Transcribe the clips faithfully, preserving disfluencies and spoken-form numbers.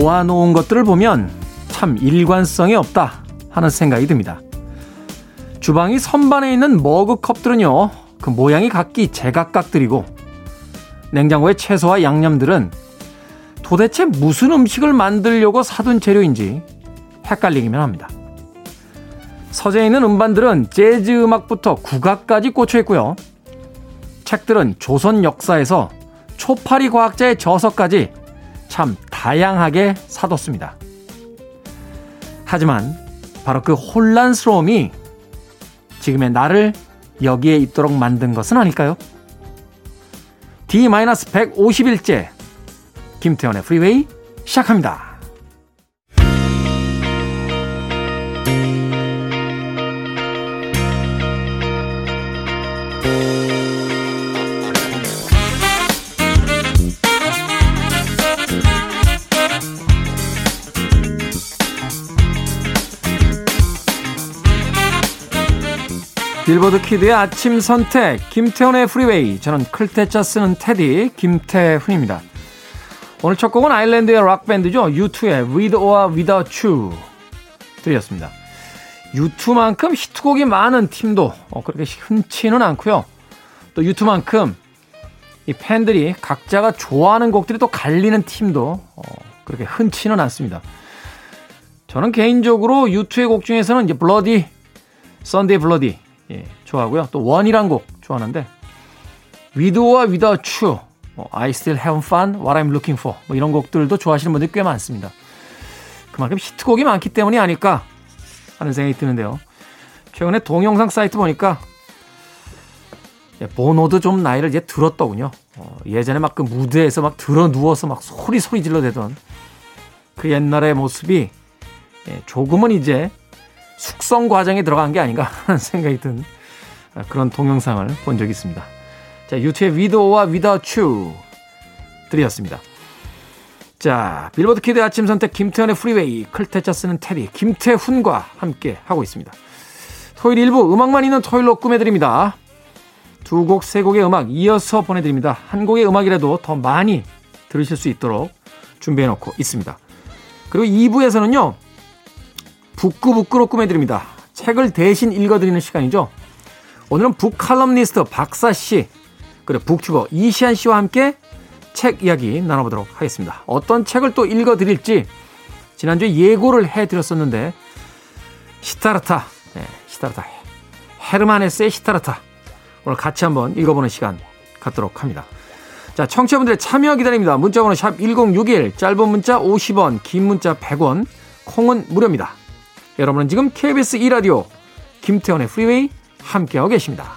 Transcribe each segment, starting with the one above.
모아놓은 것들을 보면 참 일관성이 없다 하는 생각이 듭니다. 주방이 선반에 있는 머그컵들은요, 그 모양이 각기 제각각들이고, 냉장고의 채소와 양념들은 도대체 무슨 음식을 만들려고 사둔 재료인지 헷갈리기만 합니다. 서재에 있는 음반들은 재즈 음악부터 국악까지 꽂혀 있고요. 책들은 조선 역사에서 초파리 과학자의 저서까지 참 다양하게 사뒀습니다. 하지만 바로 그 혼란스러움이 지금의 나를 여기에 있도록 만든 것은 아닐까요? 디 마이너스 백오십 일째 김태현의 프리웨이 시작합니다. 빌보드 키드의 아침 선택 김태훈의 프리웨이, 저는 클테짜 쓰는 테디 김태훈입니다. 오늘 첫 곡은 아일랜드의 락밴드죠. 유투의 With or Without You 들렸습니다. 유투만큼 히트곡이 많은 팀도 그렇게 흔치는 않고요. 또 유투만큼 이 팬들이 각자가 좋아하는 곡들이 또 갈리는 팀도 그렇게 흔치는 않습니다. 저는 개인적으로 유투의 곡 중에서는 이제 블러디, 썬데이 블러디 예, 좋아하고요. 또 원이란 곡 좋아하는데 With or Without You, 뭐, I Still Have Fun, What I'm Looking For 뭐 이런 곡들도 좋아하시는 분들이 꽤 많습니다. 그만큼 히트곡이 많기 때문이 아닐까 하는 생각이 드는데요. 최근에 동영상 사이트 보니까 예, 보노도 좀 나이를 이제 들었더군요. 어, 예전에 막 그 무대에서 막 들어 누워서 막 소리 소리 질러대던 그 옛날의 모습이 예, 조금은 이제 숙성 과정에 들어간 게 아닌가 하는 생각이 든 그런 동영상을 본 적이 있습니다. 자, 유튜브의 With or Without You 들이었습니다. 자, 빌보드 키드의 아침 선택 김태훈의 프리웨이, 클테짜 쓰는 테디 김태훈과 함께 하고 있습니다. 토요일 일부 음악만 있는 토요일로 꾸며드립니다. 두 곡, 세 곡의 음악 이어서 보내드립니다. 한 곡의 음악이라도 더 많이 들으실 수 있도록 준비해놓고 있습니다. 그리고 이 부에서는요. 북구북구로 꾸며드립니다. 책을 대신 읽어드리는 시간이죠. 오늘은 북칼럼니스트 박사씨, 그리고 북튜버 이시안씨와 함께 책 이야기 나눠보도록 하겠습니다. 어떤 책을 또 읽어드릴지 지난주에 예고를 해드렸었는데 시타르타, 네, 시타르타 헤르만 헤세의 시타르타 오늘 같이 한번 읽어보는 시간 갖도록 합니다. 자, 청취자분들의 참여 기다립니다. 문자번호 샵 일공육일, 짧은 문자 오십 원, 긴 문자 백 원, 콩은 무료입니다. 여러분은 지금 케이비에스 이 라디오 김태원의 프리웨이 함께하고 계십니다.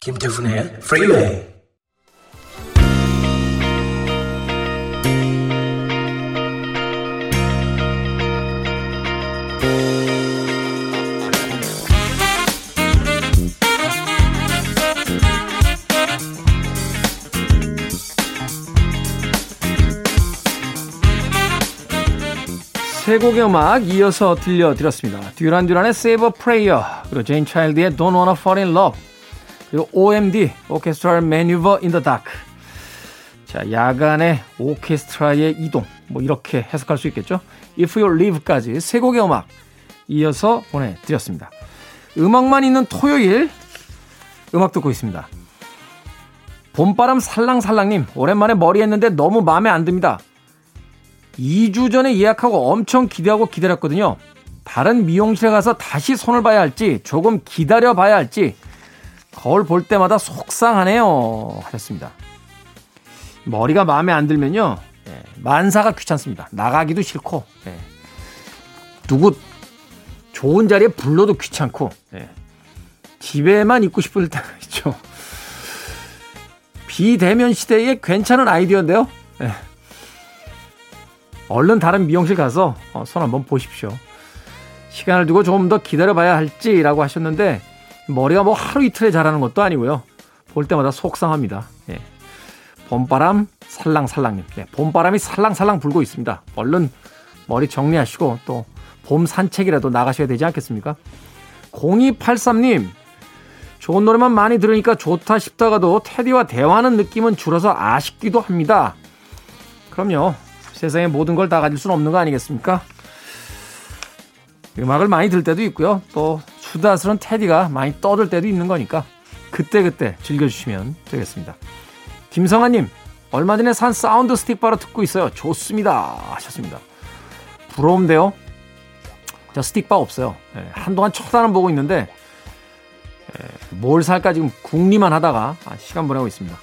김태훈의 프리웨이. 세 곡의 음악 이어서 들려드렸습니다. 듀란듀란의 Save a Prayer, 그리고 제인 차일드의 Don't Wanna Fall in Love, 그리고 오엠디, Orchestral Maneuver in the Dark. 자, 야간의 오케스트라의 이동, 뭐 이렇게 해석할 수 있겠죠. If You Leave까지 세 곡의 음악 이어서 보내드렸습니다. 음악만 있는 토요일, 음악 듣고 있습니다. 봄바람 살랑살랑님, 오랜만에 머리 했는데 너무 마음에 안 듭니다. 이 주 전에 예약하고 엄청 기대하고 기다렸거든요. 다른 미용실에 가서 다시 손을 봐야 할지 조금 기다려봐야 할지 거울 볼 때마다 속상하네요 하셨습니다. 머리가 마음에 안 들면요, 만사가 귀찮습니다. 나가기도 싫고, 누구 좋은 자리에 불러도 귀찮고, 집에만 있고 싶을 때가 있죠. 비대면 시대에 괜찮은 아이디어인데요. 얼른 다른 미용실 가서 손 한번 보십시오. 시간을 두고 조금 더 기다려봐야 할지라고 하셨는데 머리가 뭐 하루 이틀에 자라는 것도 아니고요. 볼 때마다 속상합니다. 예. 봄바람 살랑살랑님. 예. 봄바람이 살랑살랑 불고 있습니다. 얼른 머리 정리하시고 또 봄 산책이라도 나가셔야 되지 않겠습니까? 공이팔삼님. 좋은 노래만 많이 들으니까 좋다 싶다가도 테디와 대화하는 느낌은 줄어서 아쉽기도 합니다. 그럼요. 세상에 모든 걸 다 가질 수는 없는 거 아니겠습니까? 음악을 많이 들 때도 있고요. 또 수다스런 테디가 많이 떠들 때도 있는 거니까 그때그때 즐겨주시면 되겠습니다. 김성아님, 얼마 전에 산 사운드 스틱 바로 듣고 있어요. 좋습니다 하셨습니다. 부러운데요. 저 스틱바 없어요. 한동안 쳐다는 보고 있는데 뭘 살까 지금 궁리만 하다가 시간 보내고 있습니다.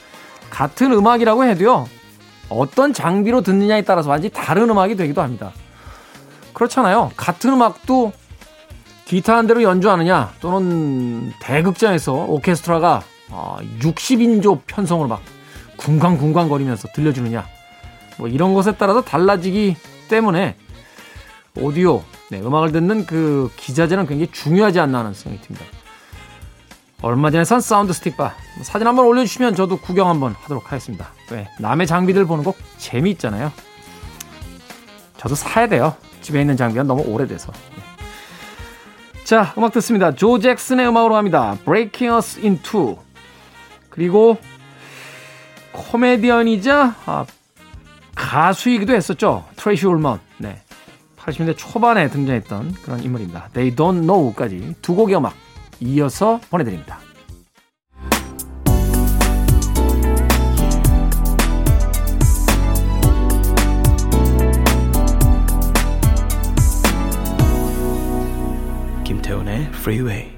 같은 음악이라고 해도요, 어떤 장비로 듣느냐에 따라서 완전히 다른 음악이 되기도 합니다. 그렇잖아요. 같은 음악도 기타 한 대로 연주하느냐, 또는 대극장에서 오케스트라가 육십 인조 편성으로 막 궁광궁광거리면서 들려주느냐, 뭐 이런 것에 따라서 달라지기 때문에 오디오, 네, 음악을 듣는 그 기자재는 굉장히 중요하지 않나 하는 생각이 듭니다. 얼마 전에 산 사운드 스틱바 사진 한번 올려주시면 저도 구경 한번 하도록 하겠습니다. 네, 남의 장비들 보는 거 재미있잖아요. 저도 사야 돼요. 집에 있는 장비가 너무 오래돼서. 네. 자, 음악 듣습니다. 조 잭슨의 음악으로 갑니다. Breaking Us in Two. 그리고 코미디언이자 아, 가수이기도 했었죠. 트레이시 울먼. 네, 팔십 년대 초반에 등장했던 그런 인물입니다. They Don't Know까지 두 곡의 음악 이어서 보내드립니다. 김태훈의 Freeway.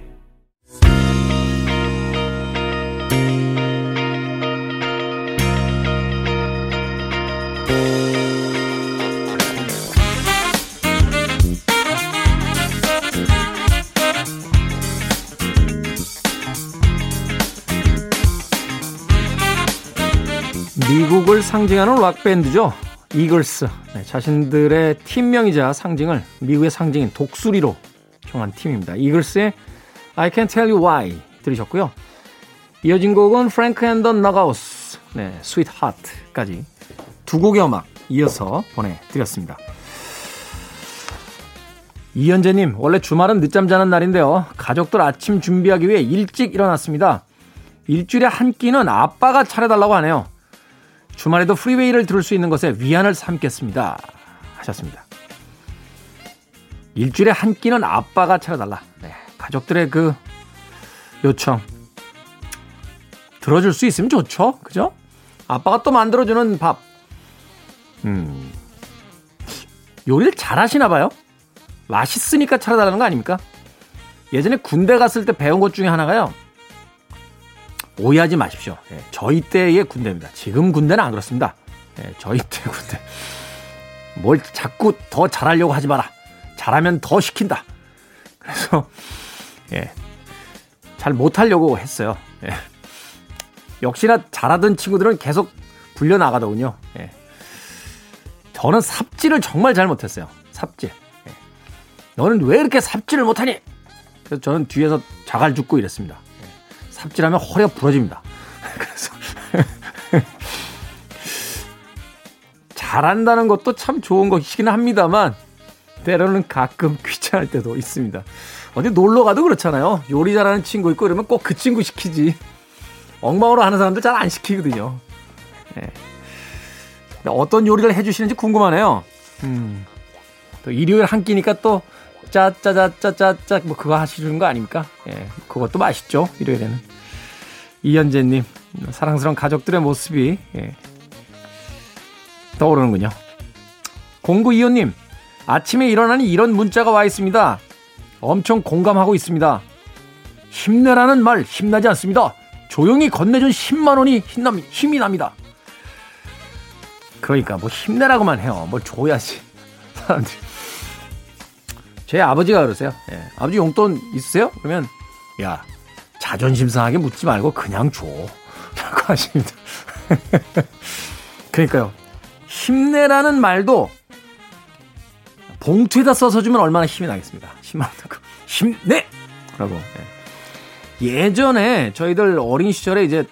미국을 상징하는 락밴드죠. 이글스. 네, 자신들의 팀명이자 상징을 미국의 상징인 독수리로 정한 팀입니다. 이글스의 I Can't Tell You Why 들으셨고요. 이어진 곡은 프랭크 앤 더 너가우스, 네, Sweet Heart까지 두 곡의 음악 이어서 보내드렸습니다. 이현재님, 원래 주말은 늦잠 자는 날인데요, 가족들 아침 준비하기 위해 일찍 일어났습니다. 일주일에 한 끼는 아빠가 차려달라고 하네요. 주말에도 프리웨이를 들을 수 있는 것에 위안을 삼겠습니다 하셨습니다. 일주일에 한 끼는 아빠가 차려달라. 네, 가족들의 그 요청 들어줄 수 있으면 좋죠. 그죠? 아빠가 또 만들어주는 밥. 음, 요리를 잘하시나 봐요. 맛있으니까 차려달라는 거 아닙니까? 예전에 군대 갔을 때 배운 것 중에 하나가요, 오해하지 마십시오. 예, 저희 때의 군대입니다. 지금 군대는 안 그렇습니다. 예, 저희 때 군대. 뭘 자꾸 더 잘하려고 하지 마라. 잘하면 더 시킨다. 그래서 예, 잘 못하려고 했어요. 예. 역시나 잘하던 친구들은 계속 불려나가더군요. 예. 저는 삽질을 정말 잘 못했어요. 삽질. 예. 너는 왜 이렇게 삽질을 못하니? 그래서 저는 뒤에서 자갈 죽고 이랬습니다. 삽질하면 허리가 부러집니다. 그래서 잘한다는 것도 참 좋은 것이긴 합니다만 때로는 가끔 귀찮을 때도 있습니다. 어디 놀러 가도 그렇잖아요. 요리 잘하는 친구 있고 이러면 꼭 그 친구 시키지. 엉망으로 하는 사람들 잘 안 시키거든요. 네. 어떤 요리를 해주시는지 궁금하네요. 음. 또 일요일 한 끼니까 또 짜짜짜짜짜짜 뭐 그거 하시는 거 아닙니까? 예, 그것도 맛있죠. 일요일에는. 이현재님, 사랑스러운 가족들의 모습이 예, 떠오르는군요. 공구이호님, 아침에 일어나니 이런 문자가 와 있습니다. 엄청 공감하고 있습니다. 힘내라는 말 힘나지 않습니다. 조용히 건네준 십만 원이 힘남, 힘이 납니다. 그러니까 뭐 힘내라고만 해요. 뭘 줘야지. 사람들이. 제 아버지가 그러세요. 예. 아버지 용돈 있으세요? 그러면 야, 자존심 상하게 묻지 말고 그냥 줘 라고 하십니다. 그러니까요, 힘내라는 말도 봉투에다 써서 주면 얼마나 힘이 나겠습니다. 십만 원 듣고 힘내! 라고. 예. 예전에 저희들 어린 시절에, 이제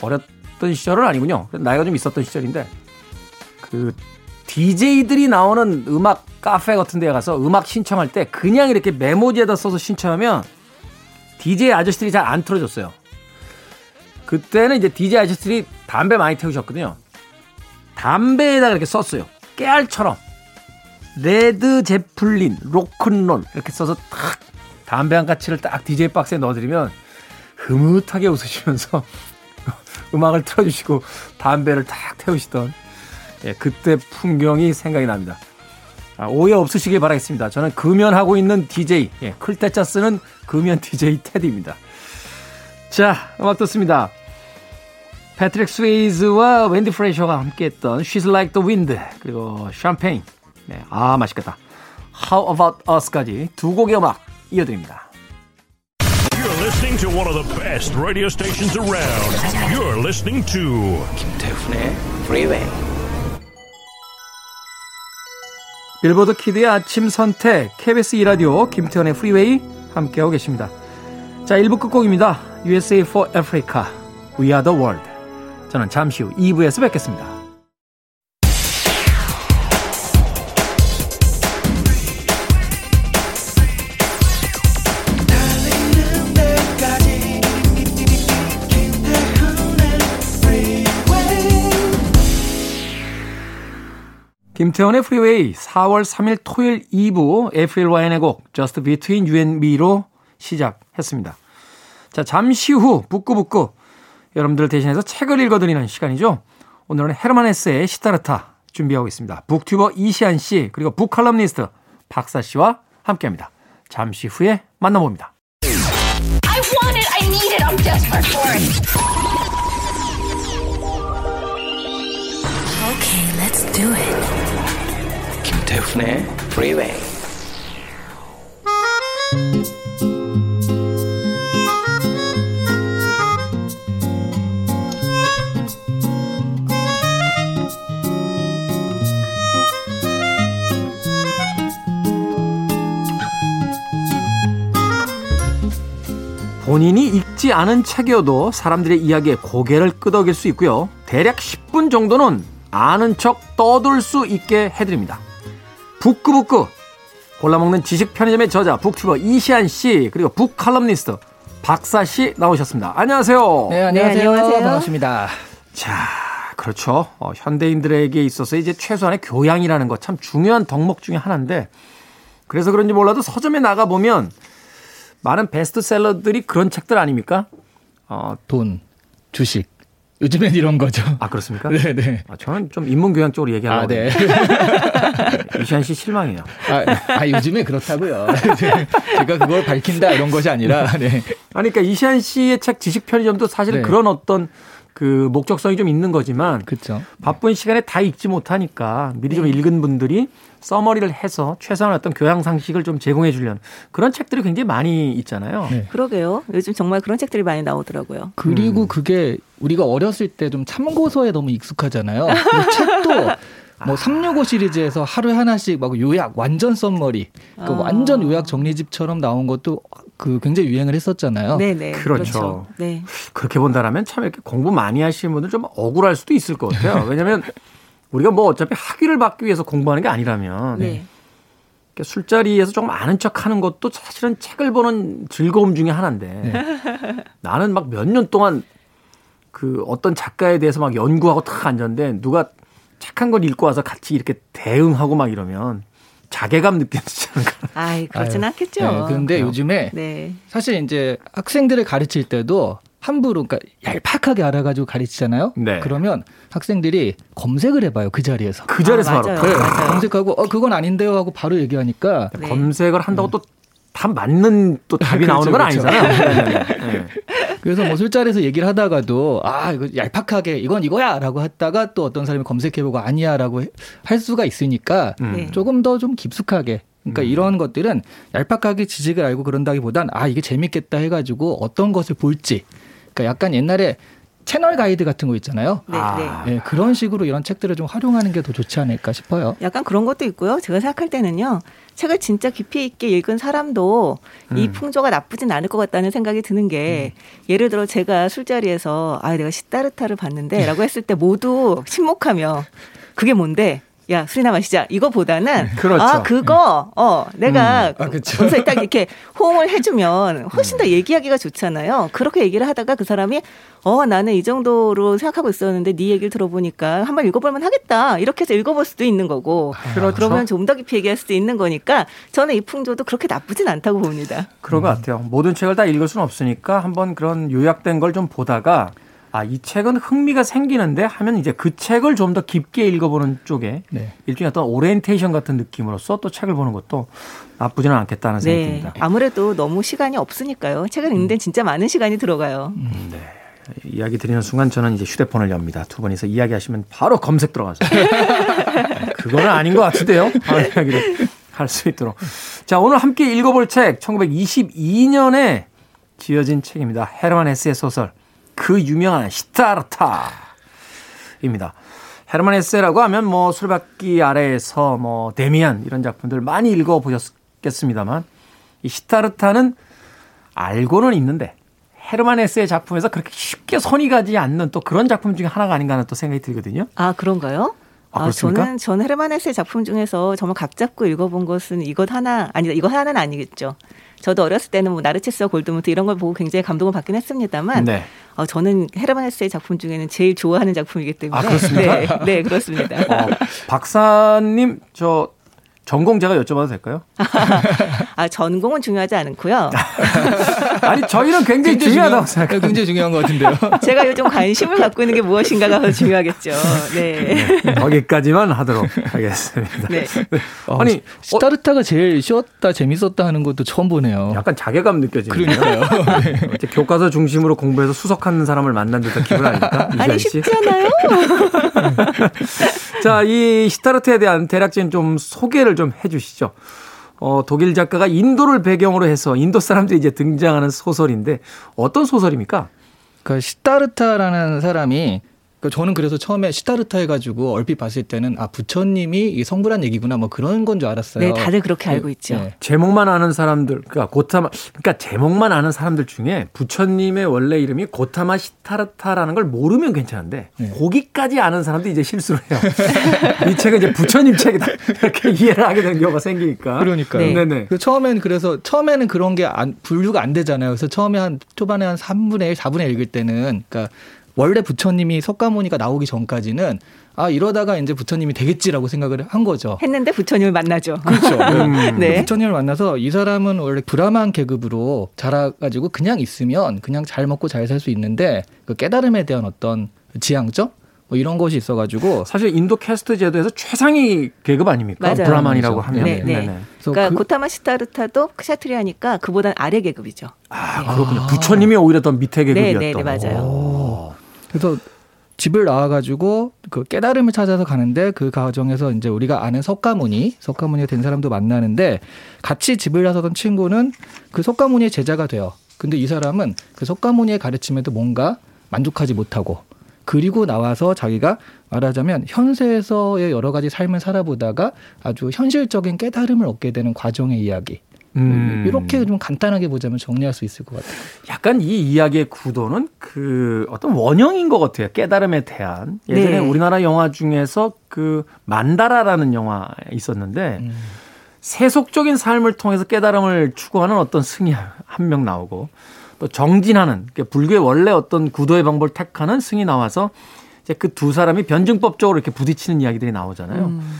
어렸던 시절은 아니군요. 나이가 좀 있었던 시절인데, 그 디제이들이 나오는 음악 카페 같은 데 가서 음악 신청할 때 그냥 이렇게 메모지에다 써서 신청하면 디제이 아저씨들이 잘 안 틀어줬어요. 그때는 이제 디제이 아저씨들이 담배 많이 태우셨거든요. 담배에다가 이렇게 썼어요. 깨알처럼. 레드 제플린, 로큰롤 이렇게 써서 탁 담배 한 가치를 딱 디제이 박스에 넣어드리면 흐뭇하게 웃으시면서 음악을 틀어주시고 담배를 탁 태우시던 예, 그때 풍경이 생각이 납니다. 아, 오해 없으시길 바라겠습니다. 저는 금연하고 있는 디제이, 예, 클때짜 쓰는 금연 디제이 테디입니다. 자, 음악 듣습니다. 패트릭 스웨이즈와 웬디 프레셔가 함께했던 She's Like the Wind, 그리고 샴페인, 네, 아 맛있겠다. How About Us까지 두 곡의 음악 이어드립니다. You're listening to one of the best radio stations around. You're listening to 김태훈의 Freeway. 빌보드 키드의 아침 선택 케이비에스 이 라디오 김태훈의 Freeway 함께하고 계십니다. 자, 일 부 끝곡입니다. 유에스에이 for Africa, We Are the World. 저는 잠시 후 이 부에서 뵙겠습니다. 김태원의 프리웨이 사월 삼일 토요일 이 부 에프엘 와인의 곡 Just Between You and Me로 시작했습니다. 자, 잠시 후 북구북구 여러분들 대신해서 책을 읽어드리는 시간이죠. 오늘은 헤르만 헤세의 시타르타 준비하고 있습니다. 북튜버 이시안 씨 그리고 북칼럼니스트 박사 씨와 함께합니다. 잠시 후에 만나봅니다. I want it, I need it, I'm desperate for it. Okay, let's do it. 김태훈의 프리웨이. 본인이 읽지 않은 책이어도 사람들의 이야기에 고개를 끄덕일 수 있고요. 대략 십 분 정도는 아는 척 떠들 수 있게 해드립니다. 북구북구 골라먹는 지식 편의점의 저자 북튜버 이시안 씨 그리고 북칼럼니스트 박사 씨 나오셨습니다. 안녕하세요. 네, 안녕하세요. 네, 안녕하세요. 반갑습니다. 자, 그렇죠. 어, 현대인들에게 있어서 이제 최소한의 교양이라는 것 참 중요한 덕목 중에 하나인데 그래서 그런지 몰라도 서점에 나가 보면 많은 베스트셀러들이 그런 책들 아닙니까? 어, 돈, 주식. 요즘엔 이런 거죠. 아, 그렇습니까? 네, 네. 아, 저는 좀 인문교양 쪽으로 얘기하려고. 아, 네. 이시안 씨 실망이에요. 아, 아, 요즘에 그렇다고요. 네. 제가 그걸 밝힌다 이런 것이 아니라. 네. 아니, 그러니까 이시안 씨의 책 지식 편의점도 사실 네. 그런 어떤 그 목적성이 좀 있는 거지만. 그렇죠. 바쁜 시간에 다 읽지 못하니까 미리 좀 네. 읽은 분들이 서머리를 해서 최소한 어떤 교양 상식을 좀 제공해 주려는 그런 책들이 굉장히 많이 있잖아요. 네. 그러게요. 요즘 정말 그런 책들이 많이 나오더라고요. 그리고 음. 그게 우리가 어렸을 때 좀 참고서에 너무 익숙하잖아요. 책도 뭐 삼육오 시리즈에서 하루에 하나씩 막 요약 완전 썸머리, 아. 그 완전 요약 정리집처럼 나온 것도 그 굉장히 유행을 했었잖아요. 네네. 그렇죠. 그렇죠. 네. 그렇게 본다라면 참 이렇게 공부 많이 하시는 분들 좀 억울할 수도 있을 것 같아요. 왜냐하면 우리가 뭐 어차피 학위를 받기 위해서 공부하는 게 아니라면 네. 술자리에서 조금 아는 척하는 것도 사실은 책을 보는 즐거움 중에 하나인데 네. 나는 막 몇 년 동안 그 어떤 작가에 대해서 막 연구하고 탁 앉았는데 누가 착한 걸 읽고 와서 같이 이렇게 대응하고 막 이러면 자괴감 느껴지지 않을까. 아이, 그렇진 않겠죠. 네, 그런데 요즘에 네. 사실 이제 학생들을 가르칠 때도 함부로 그러니까 얄팍하게 알아가지고 가르치잖아요. 네. 그러면 학생들이 검색을 해봐요. 그 자리에서. 그 자리에서 아, 바로. 네, 검색하고 어 그건 아닌데요 하고 바로 얘기하니까. 네. 검색을 한다고 네. 또 다 맞는 또 답이 그렇죠, 나오는 건 그렇죠. 아니잖아요. 네, 네, 네. 그래서 뭐 술자리에서 얘기를 하다가도 아 이거 얄팍하게 이건 이거야 라고 했다가 또 어떤 사람이 검색해보고 아니야 라고 할 수가 있으니까 음. 조금 더 좀 깊숙하게 그러니까 음. 이런 것들은 얄팍하게 지식을 알고 그런다기보단 아 이게 재밌겠다 해가지고 어떤 것을 볼지 그러니까 약간 옛날에 채널 가이드 같은 거 있잖아요. 네, 아. 네, 그런 식으로 이런 책들을 좀 활용하는 게 더 좋지 않을까 싶어요. 약간 그런 것도 있고요. 제가 생각할 때는요. 책을 진짜 깊이 있게 읽은 사람도 음. 이 풍조가 나쁘진 않을 것 같다는 생각이 드는 게 음. 예를 들어 제가 술자리에서 아 내가 시타르타를 봤는데 라고 했을 때 모두 침묵하며 그게 뭔데? 야, 술이나 마시자. 이거보다는 그렇죠. 아, 그거 어, 내가 음. 아, 그렇죠. 거기서 딱 이렇게 호응을 해주면 훨씬 더 얘기하기가 좋잖아요. 그렇게 얘기를 하다가 그 사람이 어, 나는 이 정도로 생각하고 있었는데 네 얘기를 들어보니까 한번 읽어볼만 하겠다. 이렇게 해서 읽어볼 수도 있는 거고. 아, 그렇죠. 그러면 좀 더 깊이 얘기할 수도 있는 거니까 저는 이 풍조도 그렇게 나쁘진 않다고 봅니다. 그런 음. 것 같아요. 모든 책을 다 읽을 수는 없으니까 한번 그런 요약된 걸 좀 보다가 아, 이 책은 흥미가 생기는데 하면 이제 그 책을 좀 더 깊게 읽어보는 쪽에 네. 일종의 어떤 오리엔테이션 같은 느낌으로서 또 책을 보는 것도 나쁘지는 않겠다는 네. 생각이 듭니다. 아무래도 너무 시간이 없으니까요. 책을 읽는데 음. 진짜 많은 시간이 들어가요. 음, 네. 이야기 드리는 순간 저는 이제 휴대폰을 엽니다. 두 분이서 이야기하시면 바로 검색 들어가서 그거는 아닌 것 같은데요. 바로 이야기를 할 수 있도록. 자, 오늘 함께 읽어볼 책 천구백이십이 년에 지어진 책입니다. 헤르만 헤세의 소설 그 유명한 시타르타입니다. 헤르만 헤세라고 하면 뭐 술바퀴 아래에서 뭐 데미안 이런 작품들 많이 읽어보셨겠습니다만 이 시타르타는 알고는 있는데 헤르만 헤세의 작품에서 그렇게 쉽게 손이 가지 않는 또 그런 작품 중에 하나가 아닌가 하는 또 생각이 들거든요. 아, 그런가요? 아, 아 저는 저는 헤르만 헤세의 작품 중에서 정말 각 잡고 읽어본 것은 이것 하나 아니다. 이거 하나는 아니겠죠. 저도 어렸을 때는 뭐 나르치스와 골드문트 이런 걸 보고 굉장히 감동을 받긴 했습니다만 네. 어, 저는 헤르만 헤세의 작품 중에는 제일 좋아하는 작품이기 때문에. 아, 그렇습니다. 네, 네, 그렇습니다. 어, 박사님 저 전공 제가 여쭤봐도 될까요? 아, 전공은 중요하지 않고요. 아니, 저희는 굉장히, 굉장히 중요하다고 생각해요. 굉장히 중요한 것 같은데요. 제가 요즘 관심을 갖고 있는 게 무엇인가가 더 중요하겠죠. 네. 네. 거기까지만 하도록 하겠습니다. 네. 어, 아니, 시타르타가 어, 제일 쉬웠다, 재밌었다 하는 것도 처음 보네요. 약간 자괴감 느껴지네요. 그러니까요. 네. 교과서 중심으로 공부해서 수석하는 사람을 만난 듯한 기분 아닐까? 아니, 쉽지 않아요. 자, 이 시타르타에 대한 대략적인 좀 소개를 좀 해주시죠. 어, 독일 작가가 인도를 배경으로 해서 인도 사람들이 이제 등장하는 소설인데 어떤 소설입니까? 그러니까 시타르타라는 사람이 그러니까 저는 그래서 처음에 시타르타 해가지고 얼핏 봤을 때는 아, 부처님이 이 성불한 얘기구나 뭐 그런 건 줄 알았어요. 네, 다들 그렇게 알고 있죠. 네. 제목만 아는 사람들, 그러니까 고타마, 그러니까 제목만 아는 사람들 중에 부처님의 원래 이름이 고타마 시타르타라는 걸 모르면 괜찮은데 네. 거기까지 아는 사람들이 이제 실수를 해요. 이 책은 이제 부처님 책이다 이렇게 이해를 하게 되는 경우가 생기니까. 그러니까요. 네. 네네. 그 처음엔 그래서 처음에는 그런 게 안, 분류가 안 되잖아요. 그래서 처음에 한 초반에 한 삼분의 일, 사분의 일 읽을 때는 그러니까. 원래 부처님이 석가모니가 나오기 전까지는 아, 이러다가 이제 부처님이 되겠지라고 생각을 한 거죠. 했는데 부처님을 만나죠. 그렇죠. 음. 네. 부처님을 만나서 이 사람은 원래 브라만 계급으로 자라가지고 그냥 있으면 그냥 잘 먹고 잘 살 수 있는데 그 깨달음에 대한 어떤 지향점? 뭐 이런 것이 있어가지고 사실 인도 캐스트 제도에서 최상위 계급 아닙니까? 브라만이라고 하면. 네, 네. 네. 그러니까 그, 고타마 시타르타도 샤트리아니까 그보단 아래 계급이죠. 아, 네. 그렇군요. 부처님이 오히려 더 밑에 계급이었던. 네, 네, 네, 맞아요. 오. 그래서 집을 나와가지고 그 깨달음을 찾아서 가는데 그 과정에서 이제 우리가 아는 석가모니, 석가모니가 된 사람도 만나는데 같이 집을 나서던 친구는 그 석가모니의 제자가 돼요. 근데 이 사람은 그 석가모니의 가르침에도 뭔가 만족하지 못하고 그리고 나와서 자기가 말하자면 현세에서의 여러 가지 삶을 살아보다가 아주 현실적인 깨달음을 얻게 되는 과정의 이야기. 음. 이렇게 좀 간단하게 보자면 정리할 수 있을 것 같아요. 약간 이 이야기의 구도는 그 어떤 원형인 것 같아요. 깨달음에 대한. 예전에 네. 우리나라 영화 중에서 그 만다라라는 영화 있었는데 음. 세속적인 삶을 통해서 깨달음을 추구하는 어떤 승이 한 명 나오고 또 정진하는 그러니까 불교의 원래 어떤 구도의 방법을 택하는 승이 나와서 이제 그 두 사람이 변증법적으로 이렇게 부딪히는 이야기들이 나오잖아요. 음.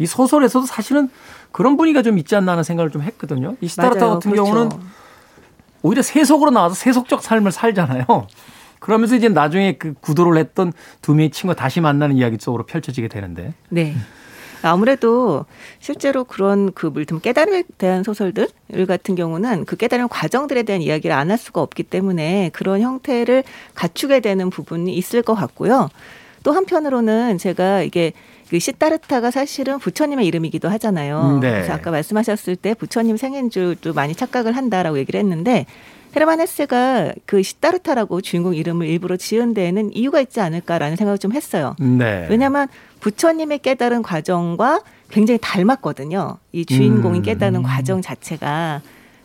이 소설에서도 사실은 그런 분위기가 좀 있지 않나 하는 생각을 좀 했거든요. 이 시타르타 맞아요, 같은 그렇죠. 경우는 오히려 세속으로 나와서 세속적 삶을 살잖아요. 그러면서 이제 나중에 그 구도를 했던 두 명의 친구가 다시 만나는 이야기 속으로 펼쳐지게 되는데. 네. 아무래도 실제로 그런 그 물든 깨달음에 대한 소설들 같은 경우는 그 깨달음 과정들에 대한 이야기를 안 할 수가 없기 때문에 그런 형태를 갖추게 되는 부분이 있을 것 같고요. 또 한편으로는 제가 이게 그 시타르타가 사실은 부처님의 이름이기도 하잖아요. 네. 그래서 아까 말씀하셨을 때 부처님 생인 줄도 많이 착각을 한다라고 얘기를 했는데 헤르만 헤세가 그 시타르타라고 주인공 이름을 일부러 지은 데에는 이유가 있지 않을까라는 생각을 좀 했어요. 네. 왜냐하면 부처님의 깨달은 과정과 굉장히 닮았거든요. 이 주인공이 음. 깨달은 과정 자체가.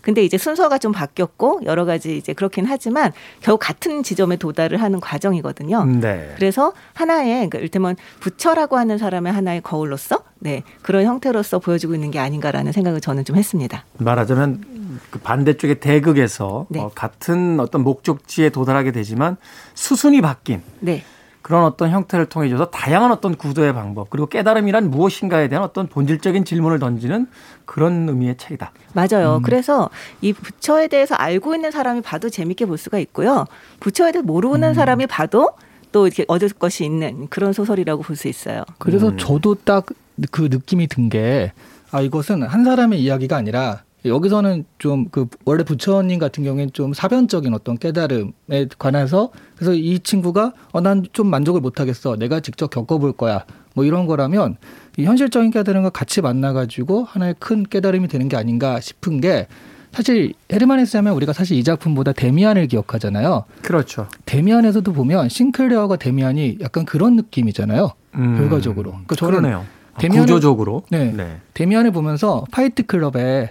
근데 이제 순서가 좀 바뀌었고 여러 가지 이제 그렇긴 하지만 결국 같은 지점에 도달을 하는 과정이거든요. 네. 그래서 하나의 그러니까 일테면 부처라고 하는 사람의 하나의 거울로서 네, 그런 형태로서 보여주고 있는 게 아닌가라는 생각을 저는 좀 했습니다. 말하자면 그 반대쪽의 대극에서 네. 어, 같은 어떤 목적지에 도달하게 되지만 수순이 바뀐 네. 그런 어떤 형태를 통해서 다양한 어떤 구도의 방법 그리고 깨달음이란 무엇인가에 대한 어떤 본질적인 질문을 던지는 그런 의미의 책이다. 맞아요. 음. 그래서 이 부처에 대해서 알고 있는 사람이 봐도 재밌게 볼 수가 있고요. 부처에 대해서 모르는 음. 사람이 봐도 또 이렇게 얻을 것이 있는 그런 소설이라고 볼 수 있어요. 그래서 음. 저도 딱 그 느낌이 든 게 아 이것은 한 사람의 이야기가 아니라 여기서는 좀 그 원래 부처님 같은 경우에는 좀 사변적인 어떤 깨달음에 관해서 그래서 이 친구가 어 난 좀 만족을 못하겠어 내가 직접 겪어볼 거야 뭐 이런 거라면 이 현실적인 깨달음과 같이 만나가지고 하나의 큰 깨달음이 되는 게 아닌가 싶은 게 사실 헤르만 헤세 하면 우리가 사실 이 작품보다 데미안을 기억하잖아요. 그렇죠. 데미안에서도 보면 싱클레어가 데미안이 약간 그런 느낌이잖아요. 음, 결과적으로. 그러니까 그러네요. 데미안을, 구조적으로. 네, 네. 데미안을 보면서 파이트 클럽에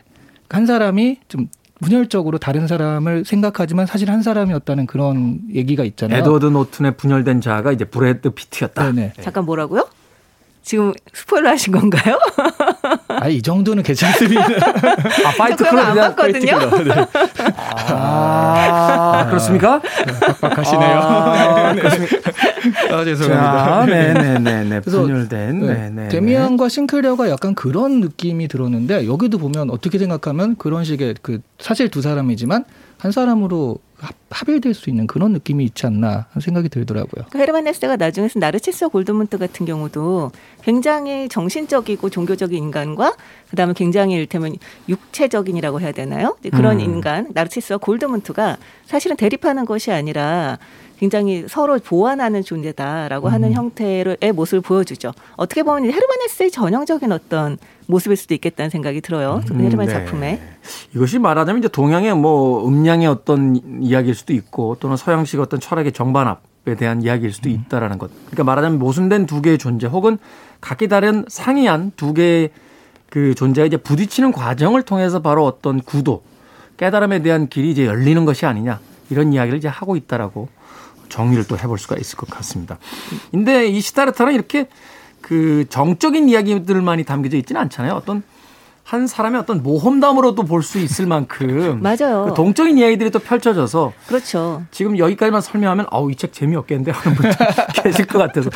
한 사람이 좀 분열적으로 다른 사람을 생각하지만 사실 한 사람이었다는 그런 얘기가 있잖아요. 에드워드 노튼의 분열된 자아가 이제 브래드 피트였다. 네네. 네. 잠깐 뭐라고요? 지금 스포일러 하신 건가요? 아, 이 정도는 괜찮습니다. 아, 파이트 클럽 안 봤거든요. 네. 아, 그렇습니까? 빡빡하시네요. 아, 네. 아, 죄송합니다. 네네네네. 분열된. 네네. 데미안과 싱클레어가 약간 그런 느낌이 들었는데 여기도 보면 어떻게 생각하면 그런 식의 그 사실 두 사람이지만 한 사람으로 합일될 수 있는 그런 느낌이 있지 않나 하는 생각이 들더라고요. 그러니까 헤르만 헤세가 나중에 쓴 나르치스 골드문트 같은 경우도 굉장히 정신적이고 종교적인 인간과 그다음에 굉장히 이를테면 육체적인이라고 해야 되나요? 그런 음. 인간 나르치스와 골드문트가 사실은 대립하는 것이 아니라 굉장히 서로 보완하는 존재다라고 음. 하는 형태의 모습을 보여주죠. 어떻게 보면 헤르만 헤세의 전형적인 어떤 모습일 수도 있겠다는 생각이 들어요. 음, 헤르만 네. 작품에. 이것이 말하자면 이제 동양의 뭐 음양의 어떤 이야기일 수도 있고 또는 서양식 어떤 철학의 정반합에 대한 이야기일 수도 음. 있다라는 것. 그러니까 말하자면 모순된 두 개의 존재 혹은 각기 다른 상이한 두 개의 그 존재가 이제 부딪히는 과정을 통해서 바로 어떤 구도, 깨달음에 대한 길이 이제 열리는 것이 아니냐 이런 이야기를 이제 하고 있다라고 정리를 또 해볼 수가 있을 것 같습니다. 근데 이 시다르타는 이렇게 그 정적인 이야기들만이 담겨져 있지는 않잖아요. 어떤 한 사람의 어떤 모험담으로도 볼 수 있을 만큼 맞아요. 동적인 이야기들이 또 펼쳐져서 그렇죠. 지금 여기까지만 설명하면 아우 이 책 재미없겠는데 하는 분들 계실 것 같아서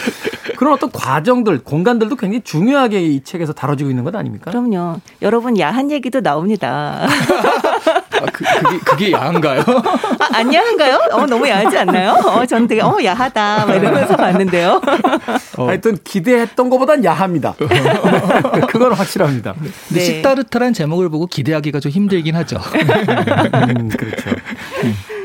그런 어떤 과정들, 공간들도 굉장히 중요하게 이 책에서 다뤄지고 있는 것 아닙니까? 그럼요. 여러분 야한 얘기도 나옵니다. 아, 그, 그게, 그게 야한가요? 아, 안 야한가요? 어, 너무 야하지 않나요? 어, 저는 되게 어, 야하다 막 이러면서 봤는데요. 어. 하여튼 기대했던 것보단 야합니다. 그건 확실합니다. 네. 시다르타라는 제목을 보고 기대하기가 좀 힘들긴 하죠. 음, 그렇죠.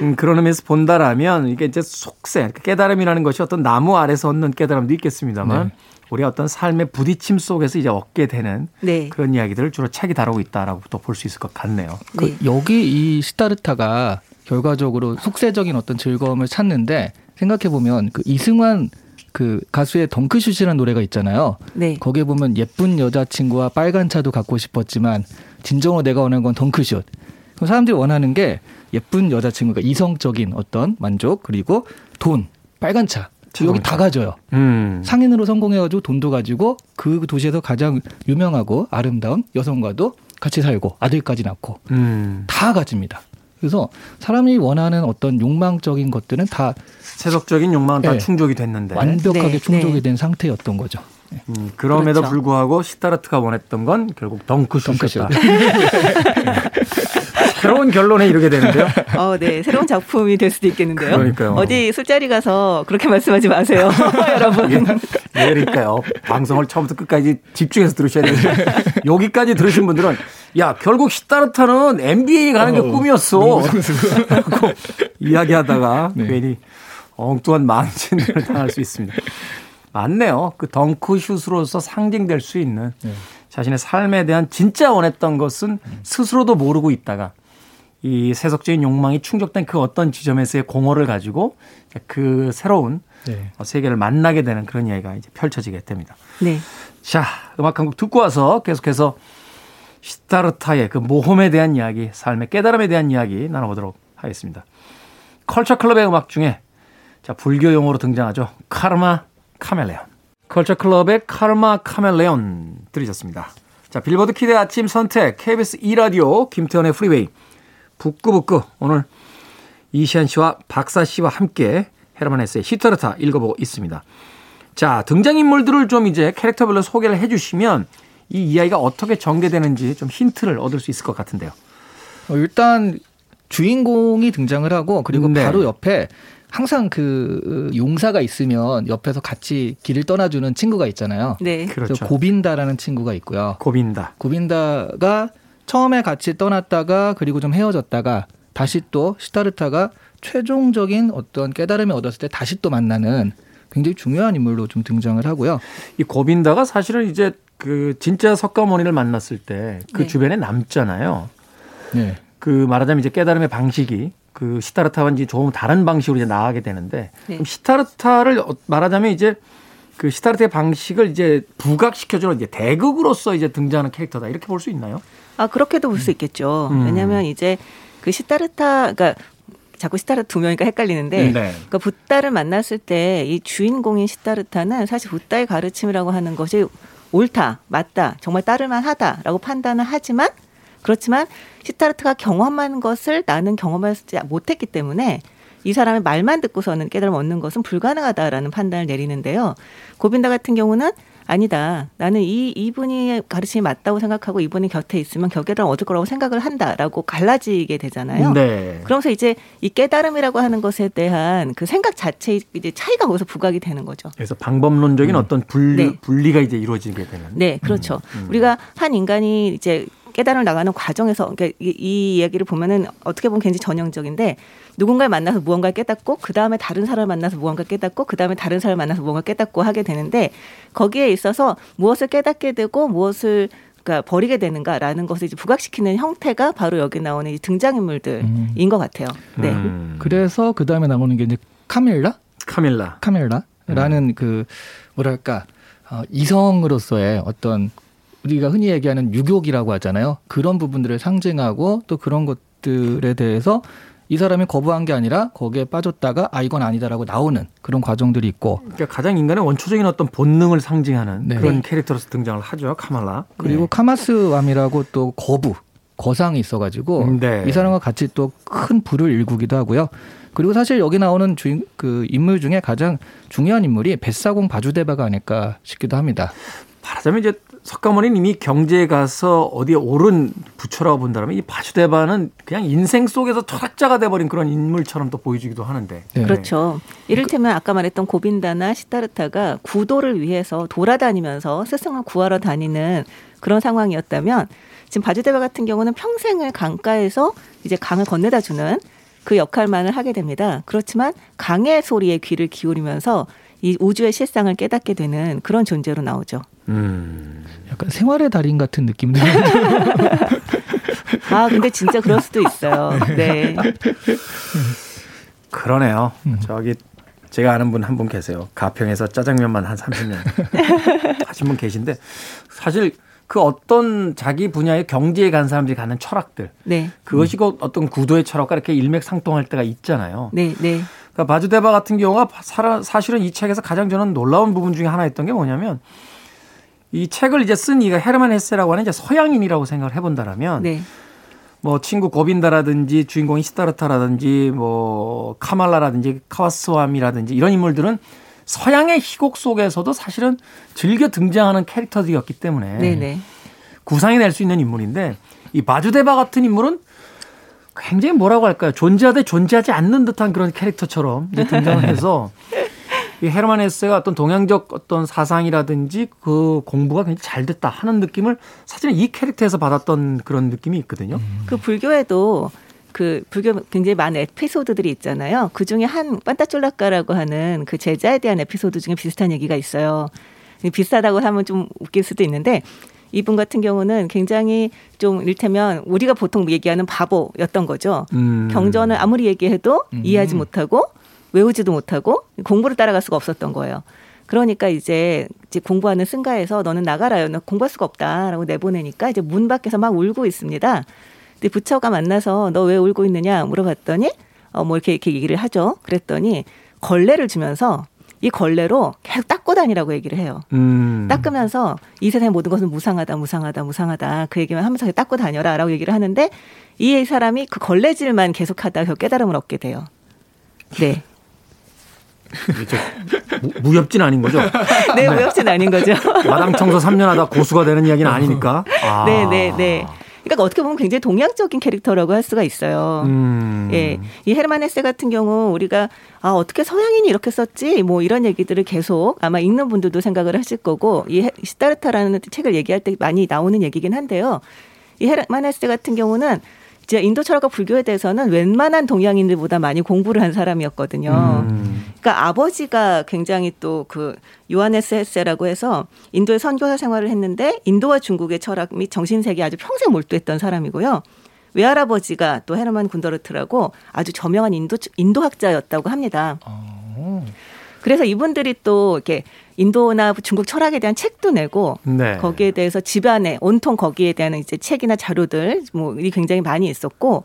음, 그런 의미에서 본다라면 이게 이제 속세, 깨달음이라는 것이 어떤 나무 아래서 얻는 깨달음도 있겠습니다만 네. 우리가 어떤 삶의 부딪힘 속에서 이제 얻게 되는 네. 그런 이야기들을 주로 책이 다루고 있다라고 또 볼 수 있을 것 같네요. 그 네. 여기 이 시다르타가 결과적으로 속세적인 어떤 즐거움을 찾는데 생각해 보면 그 이승환 그 가수의 덩크슛이라는 노래가 있잖아요. 네. 거기에 보면 예쁜 여자친구와 빨간 차도 갖고 싶었지만 진정으로 내가 원하는 건 덩크슛. 그럼 사람들이 원하는 게 예쁜 여자친구가 이성적인 어떤 만족 그리고 돈, 빨간 차. 여기 다 가져요. 음. 상인으로 성공해가지고 돈도 가지고 그 도시에서 가장 유명하고 아름다운 여성과도 같이 살고 아들까지 낳고 음. 다 가집니다. 그래서 사람이 원하는 어떤 욕망적인 것들은 다 세속적인 욕망은 네. 다 충족이 됐는데 완벽하게 네. 충족이 네. 된 상태였던 거죠. 음, 그럼에도 그렇죠. 불구하고 시다르타가 원했던 건 결국 덩크슛이었다. 새로운 결론에 이르게 되는데요. 어, 네, 새로운 작품이 될 수도 있겠는데요. 그러니까요. 어디 술자리 가서 그렇게 말씀하지 마세요, 여러분. 예, 예, 그러니까요. 방송을 처음부터 끝까지 집중해서 들으셔야 되는데 여기까지 들으신 분들은 야 결국 시다르타는 엠비에이 가는 게 어, 꿈이었어. 이야기하다가 네. 괜히 엉뚱한 망신을 당할 수 있습니다. 맞네요. 그 덩크슛으로서 상징될 수 있는 네. 자신의 삶에 대한 진짜 원했던 것은 스스로도 모르고 있다가 이 세속적인 욕망이 충족된 그 어떤 지점에서의 공허를 가지고 그 새로운 네. 세계를 만나게 되는 그런 이야기가 이제 펼쳐지게 됩니다. 네. 자, 음악 한 곡 듣고 와서 계속해서 시타르타의 그 모험에 대한 이야기, 삶의 깨달음에 대한 이야기 나눠보도록 하겠습니다. 컬처 클럽의 음악 중에 자 불교 용어로 등장하죠. 카르마 카멜레온. 컬처 클럽의 카르마 카멜레온 들으셨습니다. 자 빌보드 키드의 아침 선택 케이비에스 이 라디오 김태현의 프리웨이 북구북구 오늘 이시안 씨와 박사 씨와 함께 헤르만 헤세의 시타르타 읽어보고 있습니다. 자 등장인물들을 좀 이제 캐릭터별로 소개를 해주시면 이 이야기가 어떻게 전개되는지 좀 힌트를 얻을 수 있을 것 같은데요. 어, 일단 주인공이 등장을 하고 그리고 네. 바로 옆에 항상 그 용사가 있으면 옆에서 같이 길을 떠나주는 친구가 있잖아요. 네, 그렇죠. 고빈다라는 친구가 있고요. 고빈다. 고빈다가 처음에 같이 떠났다가 그리고 좀 헤어졌다가 다시 또 시타르타가 최종적인 어떤 깨달음을 얻었을 때 다시 또 만나는 굉장히 중요한 인물로 좀 등장을 하고요. 이 고빈다가 사실은 이제 그 진짜 석가모니를 만났을 때 그 네. 주변에 남잖아요. 네. 그 말하자면 이제 깨달음의 방식이 그 시타르타와 이제 조금 다른 방식으로 이제 나아가게 되는데 네. 그럼 시타르타를 말하자면 이제 그 시타르타의 방식을 이제 부각시켜주는 이제 대극으로서 이제 등장하는 캐릭터다 이렇게 볼 수 있나요? 아 그렇게도 볼 수 있겠죠. 음. 왜냐하면 이제 그 시타르타 그러니까 자꾸 시타르타 두 명이니까 헷갈리는데 네. 그러니까 붓다를 만났을 때 이 주인공인 시타르타는 사실 붓다의 가르침이라고 하는 것이 옳다, 맞다, 정말 따를만하다라고 판단을 하지만. 그렇지만 시타르타가 경험한 것을 나는 경험하지 못했기 때문에 이 사람의 말만 듣고서는 깨달음 얻는 것은 불가능하다라는 판단을 내리는데요. 고빈다 같은 경우는 아니다. 나는 이, 이분이 가르침이 맞다고 생각하고 이분이 곁에 있으면 깨달음을 얻을 거라고 생각을 한다라고 갈라지게 되잖아요. 네. 그러면서 이제 이 깨달음이라고 하는 것에 대한 그 생각 자체의 이제 차이가 거기서 부각이 되는 거죠. 그래서 방법론적인 음. 어떤 분리, 네. 분리가 이제 이루어지게 되는. 네, 그렇죠. 음. 음. 우리가 한 인간이 이제 깨달음을 나가는 과정에서 그러니까 이, 이 이야기를 보면은 어떻게 보면 굉장히 전형적인데 누군가를 만나서 무언가를 깨닫고 그 다음에 다른 사람을 만나서 무언가를 깨닫고 그 다음에 다른 사람을 만나서 무언가를 깨닫고 하게 되는데 거기에 있어서 무엇을 깨닫게 되고 무엇을 그러니까 버리게 되는가라는 것을 이제 부각시키는 형태가 바로 여기 나오는 이 등장인물들인 음. 것 같아요. 네. 음. 그래서 그 다음에 나오는 게 이제 카밀라, 카밀라, 카밀라라는 음. 그 뭐랄까 어, 이성으로서의 어떤 우리가 흔히 얘기하는 유혹이라고 하잖아요. 그런 부분들을 상징하고 또 그런 것들에 대해서 이 사람이 거부한 게 아니라 거기에 빠졌다가 아 이건 아니다라고 나오는 그런 과정들이 있고. 그러니까 가장 인간의 원초적인 어떤 본능을 상징하는 네. 그런 캐릭터로서 등장을 하죠. 카말라. 그리고 네. 카마스 왕이라고 또 거부, 거상이 있어가지고 네. 이 사람과 같이 또 큰 불을 일구기도 하고요. 그리고 사실 여기 나오는 주인 그 인물 중에 가장 중요한 인물이 뱃사공 바주데바가 아닐까 싶기도 합니다. 말하자면 이제 석가모니는 이미 경제에 가서 어디에 오른 부처라고 본다면 이 바주데바는 그냥 인생 속에서 철학자가 돼버린 그런 인물처럼 또 보여지기도 하는데. 네. 그렇죠. 이를테면 아까 말했던 고빈다나 시타르타가 구도를 위해서 돌아다니면서 스승을 구하러 다니는 그런 상황이었다면 지금 바주데바 같은 경우는 평생을 강가에서 이제 강을 건네다주는 그 역할만을 하게 됩니다. 그렇지만 강의 소리에 귀를 기울이면서 이 우주의 실상을 깨닫게 되는 그런 존재로 나오죠. 음. 약간 생활의 달인 같은 느낌도. 아, 근데 진짜 그럴 수도 있어요. 네. 그러네요. 음. 저기 제가 아는 분 한 분 계세요. 가평에서 짜장면만 한 삼십 년 하신 분 계신데 사실 그 어떤 자기 분야의 경지에 간 사람들이 가는 철학들. 네. 그것이 음. 어떤 구도의 철학과 이렇게 일맥상통할 때가 있잖아요. 네, 네. 그러니까 바주데바 같은 경우가 사실은 이 책에서 가장 저는 놀라운 부분 중에 하나였던 게 뭐냐면 이 책을 이제 쓴 이가 헤르만 헤세라고 하는 이제 서양인이라고 생각을 해본다라면 네. 뭐 친구 고빈다라든지 주인공인 시타르타라든지 뭐 카말라라든지 카와스와미라든지 이런 인물들은 서양의 희곡 속에서도 사실은 즐겨 등장하는 캐릭터들이었기 때문에 네네. 구상이 낼 수 있는 인물인데 이 바주데바 같은 인물은 굉장히 뭐라고 할까요? 존재하되 존재하지 않는 듯한 그런 캐릭터처럼 등장을 해서 이 헤르만 헤세가 어떤 동양적 어떤 사상이라든지 그 공부가 굉장히 잘 됐다 하는 느낌을 사실은 이 캐릭터에서 받았던 그런 느낌이 있거든요. 그 불교에도 그 불교 굉장히 많은 에피소드들이 있잖아요. 그 중에 한 판타쫄라카라고 하는 그 제자에 대한 에피소드 중에 비슷한 얘기가 있어요. 비슷하다고 하면 좀 웃길 수도 있는데 이분 같은 경우는 굉장히 좀 이를테면 우리가 보통 얘기하는 바보였던 거죠. 음. 경전을 아무리 얘기해도 음. 이해하지 못하고 외우지도 못하고 공부를 따라갈 수가 없었던 거예요. 그러니까 이제 공부하는 승가에서 너는 나가라요. 너 공부할 수가 없다라고 내보내니까 이제 문 밖에서 막 울고 있습니다. 근데 부처가 만나서 너 왜 울고 있느냐 물어봤더니 어 뭐 이렇게 이렇게 얘기를 하죠. 그랬더니 걸레를 주면서 이 걸레로 계속 닦고 다니라고 얘기를 해요. 음. 닦으면서 이 세상의 모든 것은 무상하다, 무상하다, 무상하다. 그 얘기만 하면서 닦고 다녀라 라고 얘기를 하는데 이 사람이 그 걸레질만 계속하다가 깨달음을 얻게 돼요. 네. 무, 무협진 아닌 거죠? 네, 무협진 아닌 거죠. 마당 청소 삼 년 하다 고수가 되는 이야기는 아니니까. 아. 네, 네, 네. 그러니까 어떻게 보면 굉장히 동양적인 캐릭터라고 할 수가 있어요. 음. 예, 이 헤르만 헤세 같은 경우 우리가 아 어떻게 서양인이 이렇게 썼지? 뭐 이런 얘기들을 계속 아마 읽는 분들도 생각을 하실 거고 이 시다르타라는 책을 얘기할 때 많이 나오는 얘기긴 한데요. 이 헤르만 헤세 같은 경우는 진짜 인도 철학과 불교에 대해서는 웬만한 동양인들보다 많이 공부를 한 사람이었거든요. 음. 그러니까 아버지가 굉장히 또 그 요하네스 헤세라고 해서 인도의 선교사 생활을 했는데 인도와 중국의 철학 및 정신세계에 아주 평생 몰두했던 사람이고요. 외할아버지가 또 헤르만 군더르트라고 아주 저명한 인도, 인도학자였다고 합니다. 오. 그래서 이분들이 또 이렇게 인도나 중국 철학에 대한 책도 내고 네. 거기에 대해서 집안에 온통 거기에 대한 이제 책이나 자료들 뭐이 굉장히 많이 있었고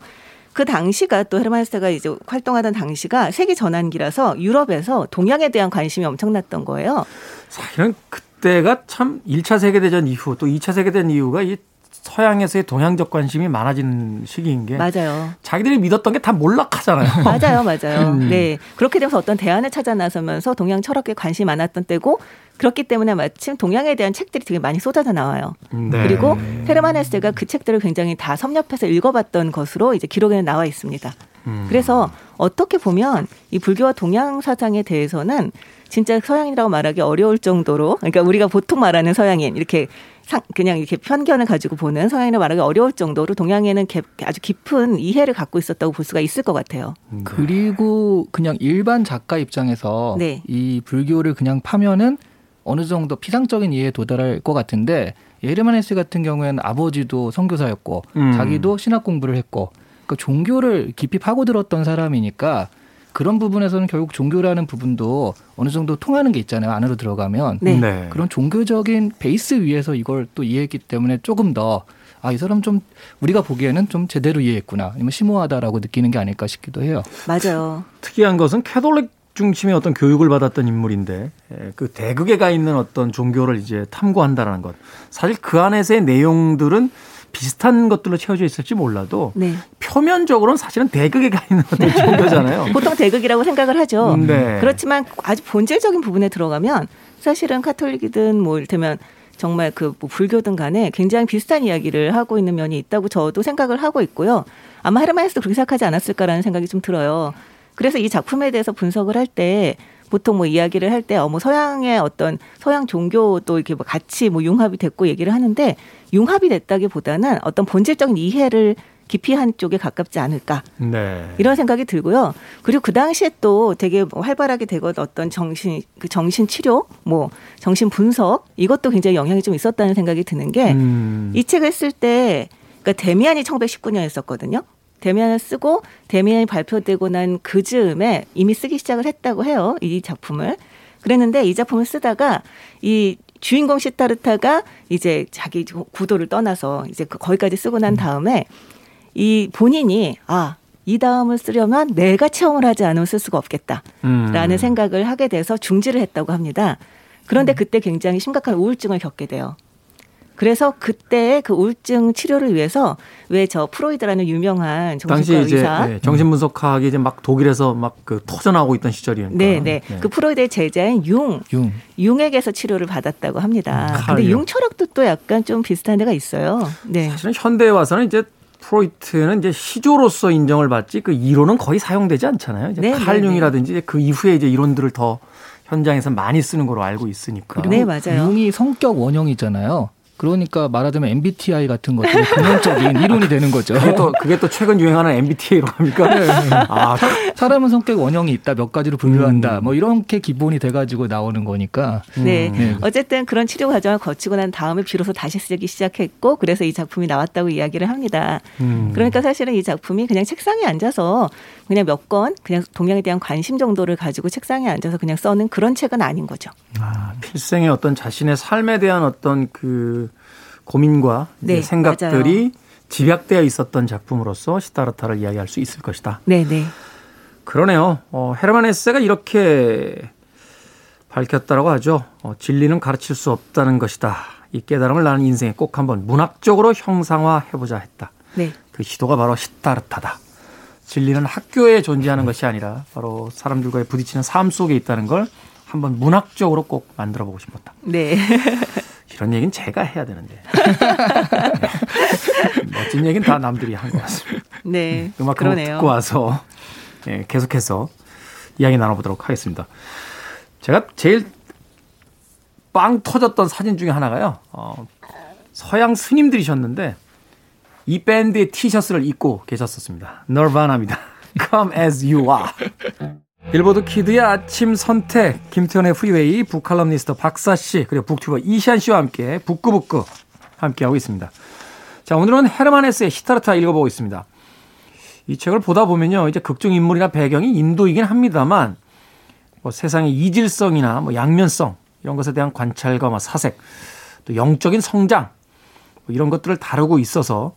그 당시가 또 헤르만 헤세가 이제 활동하던 당시가 세계 전환기라서 유럽에서 동양에 대한 관심이 엄청났던 거예요. 사실은 그때가 참 일 차 세계 대전 이후 또 이 차 세계 대전 이후가 이 서양에서의 동양적 관심이 많아지는 시기인 게 맞아요. 자기들이 믿었던 게 다 몰락하잖아요. 맞아요, 맞아요. 음. 네, 그렇게 되면서 어떤 대안을 찾아 나서면서 동양 철학에 관심이 많았던 때고 그렇기 때문에 마침 동양에 대한 책들이 되게 많이 쏟아져 나와요. 네. 그리고 헤르만 헤세가 그 책들을 굉장히 다 섭렵해서 읽어봤던 것으로 이제 기록에는 나와 있습니다. 음. 그래서 어떻게 보면 이 불교와 동양 사상에 대해서는 진짜 서양인이라고 말하기 어려울 정도로 그러니까 우리가 보통 말하는 서양인 이렇게 그냥 이렇게 편견을 가지고 보는 서양인을 말하기 어려울 정도로 동양에는 아주 깊은 이해를 갖고 있었다고 볼 수가 있을 것 같아요. 그리고 그냥 일반 작가 입장에서 네. 이 불교를 그냥 파면은 어느 정도 피상적인 이해에 도달할 것 같은데 헤르만 헤세 같은 경우에는 아버지도 선교사였고 음. 자기도 신학 공부를 했고 그러니까 종교를 깊이 파고들었던 사람이니까 그런 부분에서는 결국 종교라는 부분도 어느 정도 통하는 게 있잖아요. 안으로 들어가면. 네. 네. 그런 종교적인 베이스 위에서 이걸 또 이해했기 때문에 조금 더 아, 이 사람 좀 우리가 보기에는 좀 제대로 이해했구나. 아니면 심오하다라고 느끼는 게 아닐까 싶기도 해요. 맞아요. 특이한 것은 캐톨릭 중심의 어떤 교육을 받았던 인물인데 그 대극에 가 있는 어떤 종교를 이제 탐구한다라는 것. 사실 그 안에서의 내용들은 비슷한 것들로 채워져 있을지 몰라도 네. 표면적으로는 사실은 대극에 가 있는 종교잖아요. 보통 대극이라고 생각을 하죠. 네. 그렇지만 아주 본질적인 부분에 들어가면 사실은 카톨릭이든 뭐 이를테면 정말 그 뭐 불교든 간에 굉장히 비슷한 이야기를 하고 있는 면이 있다고 저도 생각을 하고 있고요. 아마 헤르만 헤세도 그렇게 생각하지 않았을까라는 생각이 좀 들어요. 그래서 이 작품에 대해서 분석을 할 때 보통 뭐 이야기를 할 때 어 뭐 서양의 어떤 서양 종교도 이렇게 뭐 같이 뭐 융합이 됐고 얘기를 하는데 융합이 됐다기보다는 어떤 본질적인 이해를 깊이 한 쪽에 가깝지 않을까 네. 이런 생각이 들고요. 그리고 그 당시에 또 되게 활발하게 되고 어떤 정신 그 정신 치료 뭐 정신 분석 이것도 굉장히 영향이 좀 있었다는 생각이 드는 게 이 음. 책을 쓸 때 그러니까 데미안이 천구백십구 년에 썼거든요. 데미안을 쓰고 데미안이 발표되고 난 그 즈음에 이미 쓰기 시작을 했다고 해요. 이 작품을. 그랬는데 이 작품을 쓰다가 이 주인공 시타르타가 이제 자기 구도를 떠나서 이제 거기까지 쓰고 난 다음에 이 본인이 아, 이 다음을 쓰려면 내가 체험을 하지 않으면 쓸 수가 없겠다라는 음. 생각을 하게 돼서 중지를 했다고 합니다. 그런데 그때 굉장히 심각한 우울증을 겪게 돼요. 그래서 그때의 그 우울증 치료를 위해서 왜 저 프로이드라는 유명한 정신과 당시 의사 당시 이제 네, 정신분석학이 이제 막 독일에서 막 그 터져나오고 있던 시절이니까. 네, 네. 네. 그 프로이드의 제자인 융. 융. 융에게서 치료를 받았다고 합니다. 음, 근데 융 철학도 또 약간 좀 비슷한 데가 있어요. 네. 사실은 현대에 와서는 이제 프로이트는 이제 시조로서 인정을 받지 그 이론은 거의 사용되지 않잖아요. 이제 네, 칼 융이라든지 네. 그 이후에 이제 이론들을 더 현장에서 많이 쓰는 걸로 알고 있으니까. 네, 맞아요. 융이 성격 원형이잖아요. 그러니까 말하자면 엠비티아이 같은 것들이 근원적인 이론이 되는 거죠. 그게 또, 그게 또 최근 유행하는 엠비티아이로 합니까? 네. 아. 사람은 성격 원형이 있다, 몇 가지로 분류한다, 음. 뭐 이렇게 기본이 돼가지고 나오는 거니까. 음. 네. 네. 어쨌든 그런 치료 과정을 거치고 난 다음에 비로소 다시 쓰기 시작했고, 그래서 이 작품이 나왔다고 이야기를 합니다. 음. 그러니까 사실은 이 작품이 그냥 책상에 앉아서 그냥 몇 권, 그냥 동양에 대한 관심 정도를 가지고 책상에 앉아서 그냥 써는 그런 책은 아닌 거죠. 아, 필생의 어떤 자신의 삶에 대한 어떤 그 고민과 네, 생각들이 맞아요. 집약되어 있었던 작품으로서 시다르타를 이야기할 수 있을 것이다. 네, 네. 그러네요. 어, 헤르만 헤세가 이렇게 밝혔다라고 하죠. 어, 진리는 가르칠 수 없다는 것이다. 이 깨달음을 나는 인생에 꼭 한번 문학적으로 형상화해보자 했다. 네. 그 시도가 바로 시다르타다. 진리는 학교에 존재하는 것이 아니라 바로 사람들과의 부딪히는 삶 속에 있다는 걸 한번 문학적으로 꼭 만들어보고 싶었다. 네. 이런 얘기는 제가 해야 되는데. 네. 멋진 얘기는 다 남들이 한 것 같습니다. 네. 음악 듣고 와서 네, 계속해서 이야기 나눠보도록 하겠습니다. 제가 제일 빵 터졌던 사진 중에 하나가요. 어, 서양 스님들이셨는데 이 밴드의 티셔츠를 입고 계셨었습니다. 너바나입니다. Come as you are. 빌보드 키드의 아침 선택, 김태현의 프리웨이, 북칼럼니스트 박사씨, 그리고 북튜버 이시안씨와 함께 북구북구 함께하고 있습니다. 자, 오늘은 헤르만 헤세의 시다르타 읽어보고 있습니다. 이 책을 보다 보면요, 이제 극중 인물이나 배경이 인도이긴 합니다만, 뭐 세상의 이질성이나 뭐 양면성, 이런 것에 대한 관찰과 뭐 사색, 또 영적인 성장, 뭐 이런 것들을 다루고 있어서,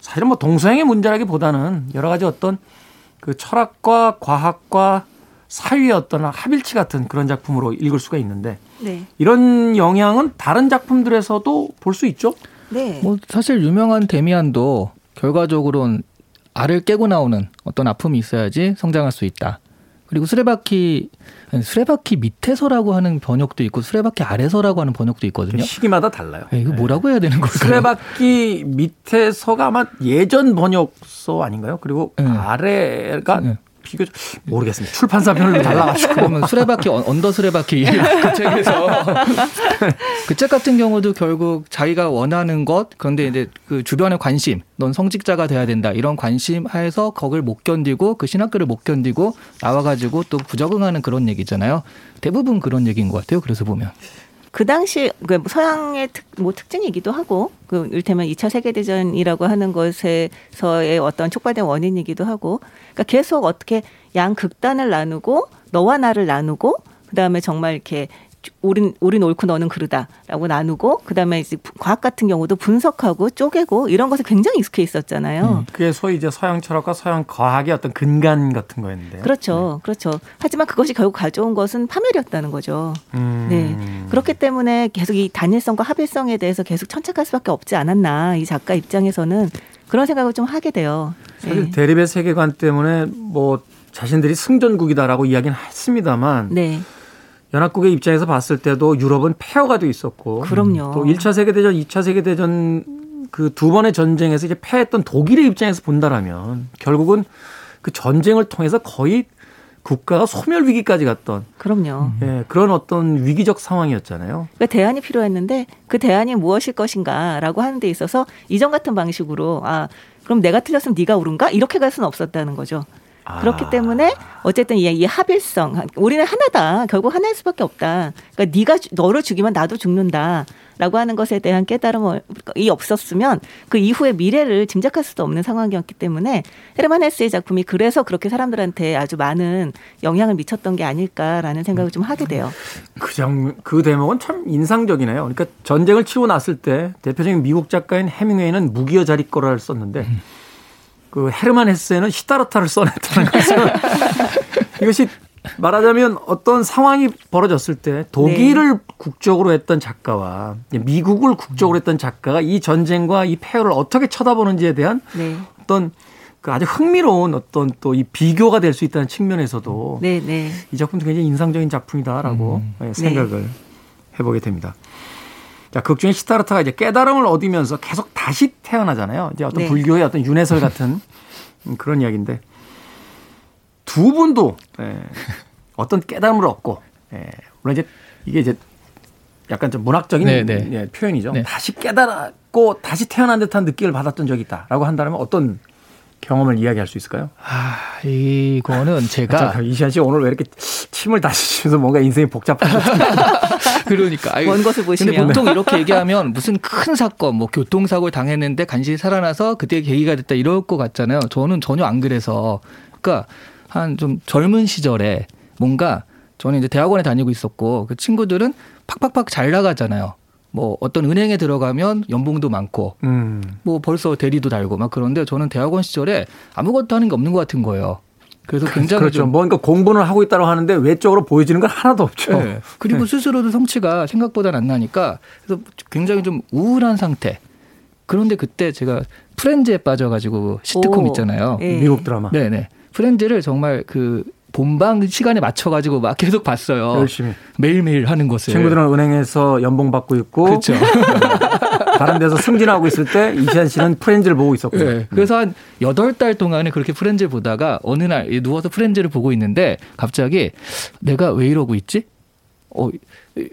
사실은 뭐 동서양의 문제라기보다는 여러 가지 어떤 그 철학과 과학과 사유의 어떤 합일치 같은 그런 작품으로 읽을 수가 있는데 네. 이런 영향은 다른 작품들에서도 볼 수 있죠? 네. 뭐 사실 유명한 데미안도 결과적으로는 알을 깨고 나오는 어떤 아픔이 있어야지 성장할 수 있다. 그리고 수레바퀴, 수레바퀴 밑에서라고 하는 번역도 있고 수레바퀴 아래서라고 하는 번역도 있거든요. 시기마다 달라요. 네, 이거 뭐라고 해야 되는 걸까요? 수레바퀴 밑에서가 아마 예전 번역서 아닌가요? 그리고 네. 아래가 네. 비교적 모르겠습니다. 출판사 편으로 달라가지고. 그러면 수레바퀴 언더 수레바퀴 그 책에서 그 책 같은 경우도 결국 자기가 원하는 것 그런데 이제 그 주변의 관심, 넌 성직자가 돼야 된다 이런 관심 하에서 거기를 못 견디고 그 신학교를 못 견디고 나와가지고 또 부적응하는 그런 얘기잖아요. 대부분 그런 얘기인 것 같아요. 그래서 보면. 그 당시 서양의 특, 뭐 특징이기도 하고 그 이를테면 이 차 세계대전이라고 하는 것에서의 어떤 촉발된 원인이기도 하고 그러니까 계속 어떻게 양 극단을 나누고 너와 나를 나누고 그다음에 정말 이렇게 우린, 우린 옳고 너는 그르다라고 나누고 그다음에 이제 과학 같은 경우도 분석하고 쪼개고 이런 것에 굉장히 익숙해 있었잖아요. 음, 그게 소위 이제 서양 철학과 서양 과학의 어떤 근간 같은 거였는데요. 그렇죠. 네. 그렇죠. 하지만 그것이 결국 가져온 것은 파멸이었다는 거죠. 음. 네. 그렇기 때문에 계속 이 단일성과 합일성에 대해서 계속 천착할 수밖에 없지 않았나. 이 작가 입장에서는 그런 생각을 좀 하게 돼요. 사실 네. 대립의 세계관 때문에 뭐 자신들이 승전국이다라고 이야기는 했습니다만 네. 연합국의 입장에서 봤을 때도 유럽은 폐허가 돼 있었고 그럼요. 또 일 차 세계대전, 이 차 세계대전 그 두 번의 전쟁에서 이제 패했던 독일의 입장에서 본다라면 결국은 그 전쟁을 통해서 거의 국가가 소멸 위기까지 갔던 그럼요. 예, 그런 어떤 위기적 상황이었잖아요. 그러니까 대안이 필요했는데 그 대안이 무엇일 것인가라고 하는 데 있어서 이전 같은 방식으로 아, 그럼 내가 틀렸으면 네가 옳은가? 이렇게 갈 수는 없었다는 거죠. 그렇기 아. 때문에 어쨌든 이 합일성 우리는 하나다. 결국 하나일 수밖에 없다. 그러니까 네가 너를 죽이면 나도 죽는다라고 하는 것에 대한 깨달음이 없었으면 그 이후의 미래를 짐작할 수도 없는 상황이었기 때문에 헤르만 헤세의 작품이 그래서 그렇게 사람들한테 아주 많은 영향을 미쳤던 게 아닐까라는 생각을 좀 하게 돼요. 그, 장, 그 대목은 참 인상적이네요. 그러니까 전쟁을 치고 났을 때 대표적인 미국 작가인 해밍웨이는 무기여 자리 거라를 썼는데 음. 그 헤르만 헤세는 시다르타를 써냈다는 것은 이것이 말하자면 어떤 상황이 벌어졌을 때 독일을 네. 국적으로 했던 작가와 미국을 국적으로 했던 작가가 이 전쟁과 이 폐허를 어떻게 쳐다보는지에 대한 네. 어떤 그 아주 흥미로운 어떤 또 이 비교가 될 수 있다는 측면에서도 네, 네. 이 작품도 굉장히 인상적인 작품이다라고 음. 생각을 네. 해보게 됩니다. 자, 극중에 시다르타가 이제 깨달음을 얻으면서 계속 다시 태어나잖아요. 이제 어떤 네. 불교의 어떤 윤회설 같은 그런 이야기인데 두 분도 예, 어떤 깨달음을 얻고 예, 물론 이제 이게 이제 약간 좀 문학적인 예, 표현이죠. 네. 다시 깨달았고 다시 태어난 듯한 느낌을 받았던 적이 있다라고 한다면 어떤 경험을 이야기할 수 있을까요? 아, 이거는 제가 이시아 씨 오늘 왜 이렇게 침을 다시면서 뭔가 인생이 복잡하셨어요? 그러니까 아유, 먼 곳을 보시면. 근데 보통 이렇게 얘기하면 무슨 큰 사건, 뭐 교통사고를 당했는데 간신히 살아나서 그때 계기가 됐다 이럴 것 같잖아요. 저는 전혀 안 그래서 그러니까 한 좀 젊은 시절에 뭔가 저는 이제 대학원에 다니고 있었고 그 친구들은 팍팍팍 잘 나가잖아요. 뭐 어떤 은행에 들어가면 연봉도 많고 음. 뭐 벌써 대리도 달고 막 그런데 저는 대학원 시절에 아무것도 하는 게 없는 것 같은 거예요. 그래서 굉장히 그렇죠. 좀 뭔가 공부를 하고 있다고 하는데 외적으로 보여지는 건 하나도 없죠. 네. 그리고 네. 스스로도 성취가 생각보다는 안 나니까 그래서 굉장히 좀 우울한 상태. 그런데 그때 제가 프렌즈에 빠져가지고 시트콤 오. 있잖아요. 예. 미국 드라마. 네네. 프렌즈를 정말 그 본방 시간에 맞춰가지고 막 계속 봤어요. 열심히. 매일매일 하는 것을. 친구들은 은행에서 연봉 받고 있고. 그렇죠. 다른 데서 승진하고 있을 때 이시안 씨는 프렌즈를 보고 있었고요. 네. 그래서 한 여덟 달 동안에 그렇게 프렌즈를 보다가 어느 날 누워서 프렌즈를 보고 있는데 갑자기 내가 왜 이러고 있지? 어,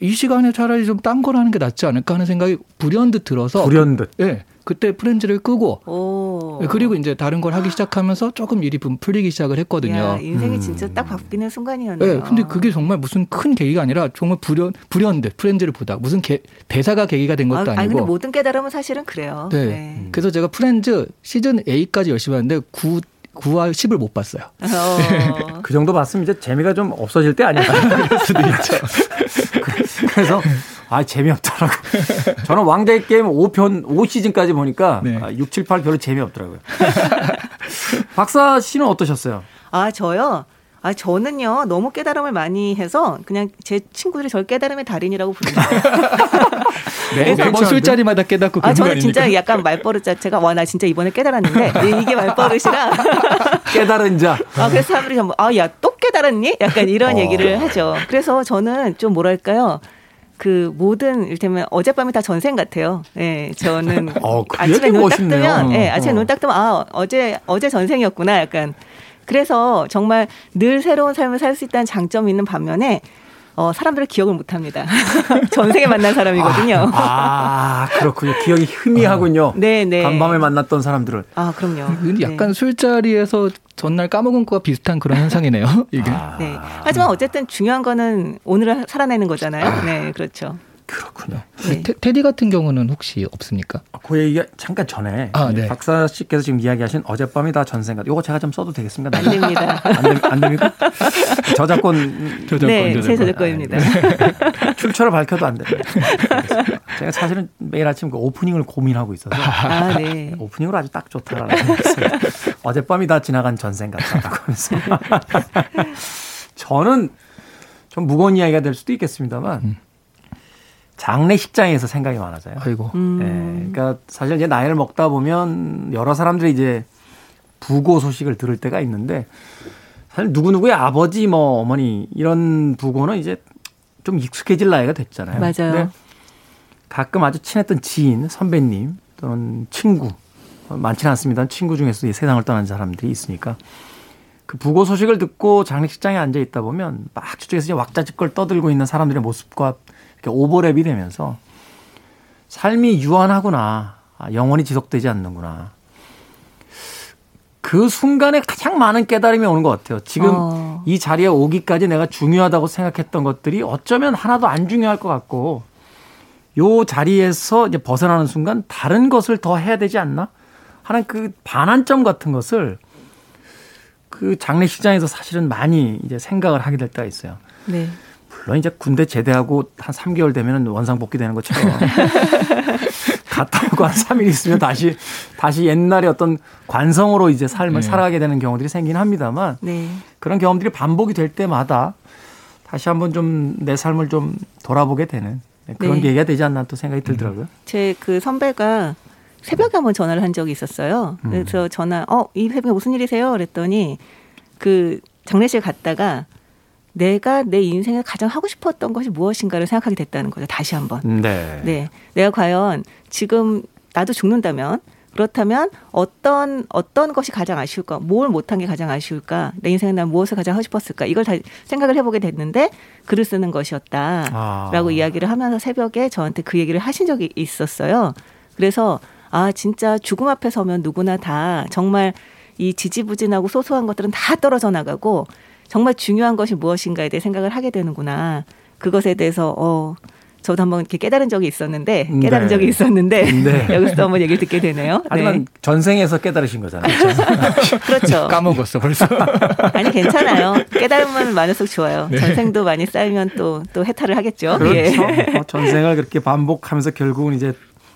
이 시간에 차라리 좀 딴 걸 하는 게 낫지 않을까 하는 생각이 불현듯 들어서. 불현듯. 예. 네. 그때 프렌즈를 끄고 오. 그리고 이제 다른 걸 하기 시작하면서 조금 일이 풀리기 시작을 했거든요. 야, 인생이 음. 진짜 딱 바뀌는 순간이었네요. 네, 근데 그게 정말 무슨 큰 계기가 아니라 정말 불현, 불현듯 프렌즈를 보다 무슨 개, 대사가 계기가 된 것도 아, 아니고. 아니, 근데 모든 깨달음은 사실은 그래요. 네. 네. 음. 그래서 제가 프렌즈 시즌 에이까지 열심히 하는데 구와 십을 못 봤어요. 어. 그 정도 봤으면 이제 재미가 좀 없어질 때 아닐까. 그럴 수도 있죠. 그래서 아 재미없더라고. 저는 왕자의 게임 오 편 오 시즌까지 보니까 네. 아, 육, 칠, 팔 별로 재미없더라고요. 박사 씨는 어떠셨어요? 아 저요? 아 저는요 너무 깨달음을 많이 해서 그냥 제 친구들이 절 깨달음의 달인이라고 부릅니다. 매일 뭐 술자리마다 깨닫고 아 저는 진짜 아닙니까? 약간 말버릇 자체가 와 나 진짜 이번에 깨달았는데 이게 말버릇이라 깨달은 자. 아 그래서 사람들이 전부 아 야 또 깨달았니? 약간 이런 어. 얘기를 하죠. 그래서 저는 좀 뭐랄까요? 그 모든 이를테면 어젯밤이 다 전생 같아요. 예, 저는 어, 아침에 눈 딱 뜨면, 예, 아침에 어. 눈 딱 뜨면 아 어제 어제 전생이었구나. 약간 그래서 정말 늘 새로운 삶을 살 수 있다는 장점이 있는 반면에 어, 사람들을 기억을 못합니다. 전생에 만난 사람이거든요. 아, 아 그렇군요. 기억이 희미하군요. 네네. 간밤에 만났던 사람들을. 아 그럼요. 약간 네. 술자리에서 전날 까먹은 거와 비슷한 그런 현상이네요. 이게. 아. 네. 하지만 어쨌든 중요한 거는 오늘을 살아내는 거잖아요. 아. 네, 그렇죠. 그렇군요. 네. 테, 테디 같은 경우는 혹시 없습니까? 그 얘기 잠깐 전에 아, 네. 박사 씨께서 지금 이야기하신 어젯밤이 다 전생가. 이거 제가 좀 써도 되겠습니까? 안 됩니다. 안, 되, 안 됩니까? 저작권. 저작권. 네, 저작권. 제 저작권입니다. 아, 네. 출처를 밝혀도 안 됩니다. 제가 사실은 매일 아침 그 오프닝을 고민하고 있어서 아, 네. 오프닝으로 아주 딱 좋다라는 생각했습니다. 어젯밤이 다 지나간 전생 같다라고 하면서 저는 좀 무거운 이야기가 될 수도 있겠습니다만 음. 장례식장에서 생각이 많아져요. 아이고. 음. 예, 그러니까 사실 이제 나이를 먹다 보면 여러 사람들이 이제 부고 소식을 들을 때가 있는데 사실 누구누구의 아버지 뭐 어머니 이런 부고는 이제 좀 익숙해질 나이가 됐잖아요. 맞아요. 근데 가끔 아주 친했던 지인, 선배님 또는 친구 많지는 않습니다. 친구 중에서 세상을 떠난 사람들이 있으니까 그 부고 소식을 듣고 장례식장에 앉아 있다 보면 막 저쪽에서 이제 왁자지껄 떠들고 있는 사람들의 모습과 오버랩이 되면서 삶이 유한하구나. 아, 영원히 지속되지 않는구나. 그 순간에 가장 많은 깨달음이 오는 것 같아요. 지금 어. 이 자리에 오기까지 내가 중요하다고 생각했던 것들이 어쩌면 하나도 안 중요할 것 같고 이 자리에서 이제 벗어나는 순간 다른 것을 더 해야 되지 않나 하는 그 반환점 같은 것을 그 장례식장에서 사실은 많이 이제 생각을 하게 될 때가 있어요. 네. 물론 이제 군대 제대하고 한 삼 개월 되면 원상복귀 되는 것처럼 갔다 오고 한 삼 일 있으면 다시 다시 옛날의 어떤 관성으로 이제 삶을 네. 살아가게 되는 경우들이 생긴 합니다만 네. 그런 경험들이 반복이 될 때마다 다시 한번 좀 내 삶을 좀 돌아보게 되는 그런 네. 계기가 되지 않나 또 생각이 들더라고요. 제 그 선배가 새벽에 한번 전화를 한 적이 있었어요. 그래서 전화 어, 이 새벽에 무슨 일이세요? 그랬더니 그 장례실 갔다가 내가 내 인생에 가장 하고 싶었던 것이 무엇인가를 생각하게 됐다는 거죠. 다시 한번. 네. 네. 내가 과연 지금 나도 죽는다면 그렇다면 어떤 어떤 것이 가장 아쉬울까? 뭘 못한 게 가장 아쉬울까? 내 인생에 난 무엇을 가장 하고 싶었을까? 이걸 다 생각을 해보게 됐는데 글을 쓰는 것이었다라고 아. 이야기를 하면서 새벽에 저한테 그 얘기를 하신 적이 있었어요. 그래서 아 진짜 죽음 앞에 서면 누구나 다 정말 이 지지부진하고 소소한 것들은 다 떨어져 나가고 정말 중요한 것이 무엇인가에 대해 생각을 하게 되는구나. 그것에 대해서 어 저도 한번 이렇게 깨달은 적이 있었는데 깨달은 네. 적이 있었는데 네. 여기서 또 한번 얘기를 듣게 되네요. 하지만 네. 전생에서 깨달으신 거잖아요. 그렇죠. 까먹었어 벌써. 아니 괜찮아요. 깨달음은 많을수록 좋아요. 네. 전생도 많이 쌓이면 또, 또 해탈을 하겠죠. 그렇죠. 예. 어, 전생을 그렇게 반복하면서 결국은 이제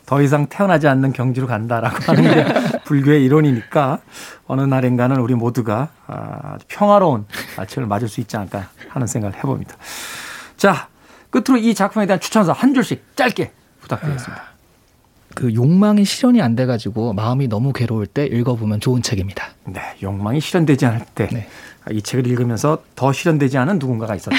더 이상 태어나지 않는 경지로 간다라고 하는 게 불교의 이론이니까 어느 날인가는 우리 모두가 아주 평화로운 아침을 맞을 수 있지 않을까 하는 생각을 해봅니다. 자, 끝으로 이 작품에 대한 추천사 한 줄씩 짧게 부탁드리겠습니다. 그 욕망이 실현이 안 돼가지고 마음이 너무 괴로울 때 읽어보면 좋은 책입니다. 네, 욕망이 실현되지 않을 때 네. 이 책을 읽으면서 더 실현되지 않은 누군가가 있었다.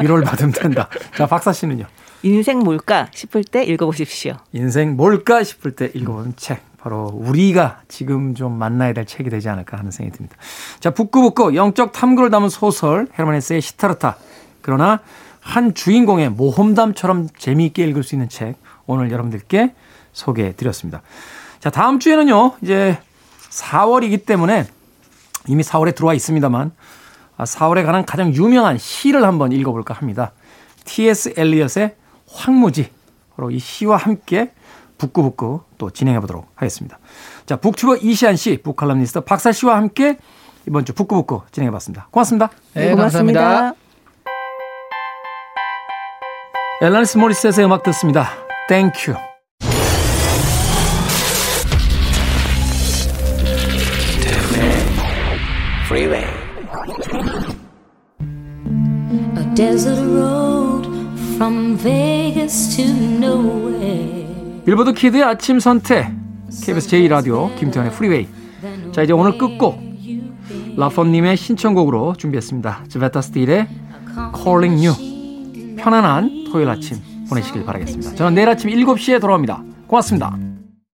위로를 받으면 된다. 자, 박사 씨는요? 인생 뭘까 싶을 때 읽어보십시오. 인생 뭘까 싶을 때 읽어보는 책. 바로 우리가 지금 좀 만나야 될 책이 되지 않을까 하는 생각이 듭니다. 자, 북구북구 영적 탐구를 담은 소설 헤르만 헤세의 시타르타. 그러나 한 주인공의 모험담처럼 재미있게 읽을 수 있는 책 오늘 여러분들께 소개해드렸습니다. 자, 다음 주에는요. 이제 사월이기 때문에 이미 사월에 들어와 있습니다만 사월에 관한 가장 유명한 시를 한번 읽어볼까 합니다. 티 에스 엘리엇의 황무지로 이 시와 함께 북구북구 또 진행해보도록 하겠습니다. 자, 북튜버 이시안 씨, 북칼럼니스트 박사 씨와 함께 이번 주 북구북구 진행해봤습니다. 고맙습니다. 네, 고맙습니다. 감사합니다. 엘라니스 모리셋의 음악 듣습니다. 땡큐. Freeway. A desert road from Vegas to nowhere. 빌보드 키드의 아침 선택 케이비에스 제이 라디오 김태현의 프리웨이. 자, 이제 오늘 끝곡 라폰님의 신청곡으로 준비했습니다. 지베타 스틸의 Calling You. 편안한 토요일 아침 보내시길 바라겠습니다. 저는 내일 아침 일곱 시에 돌아옵니다. 고맙습니다.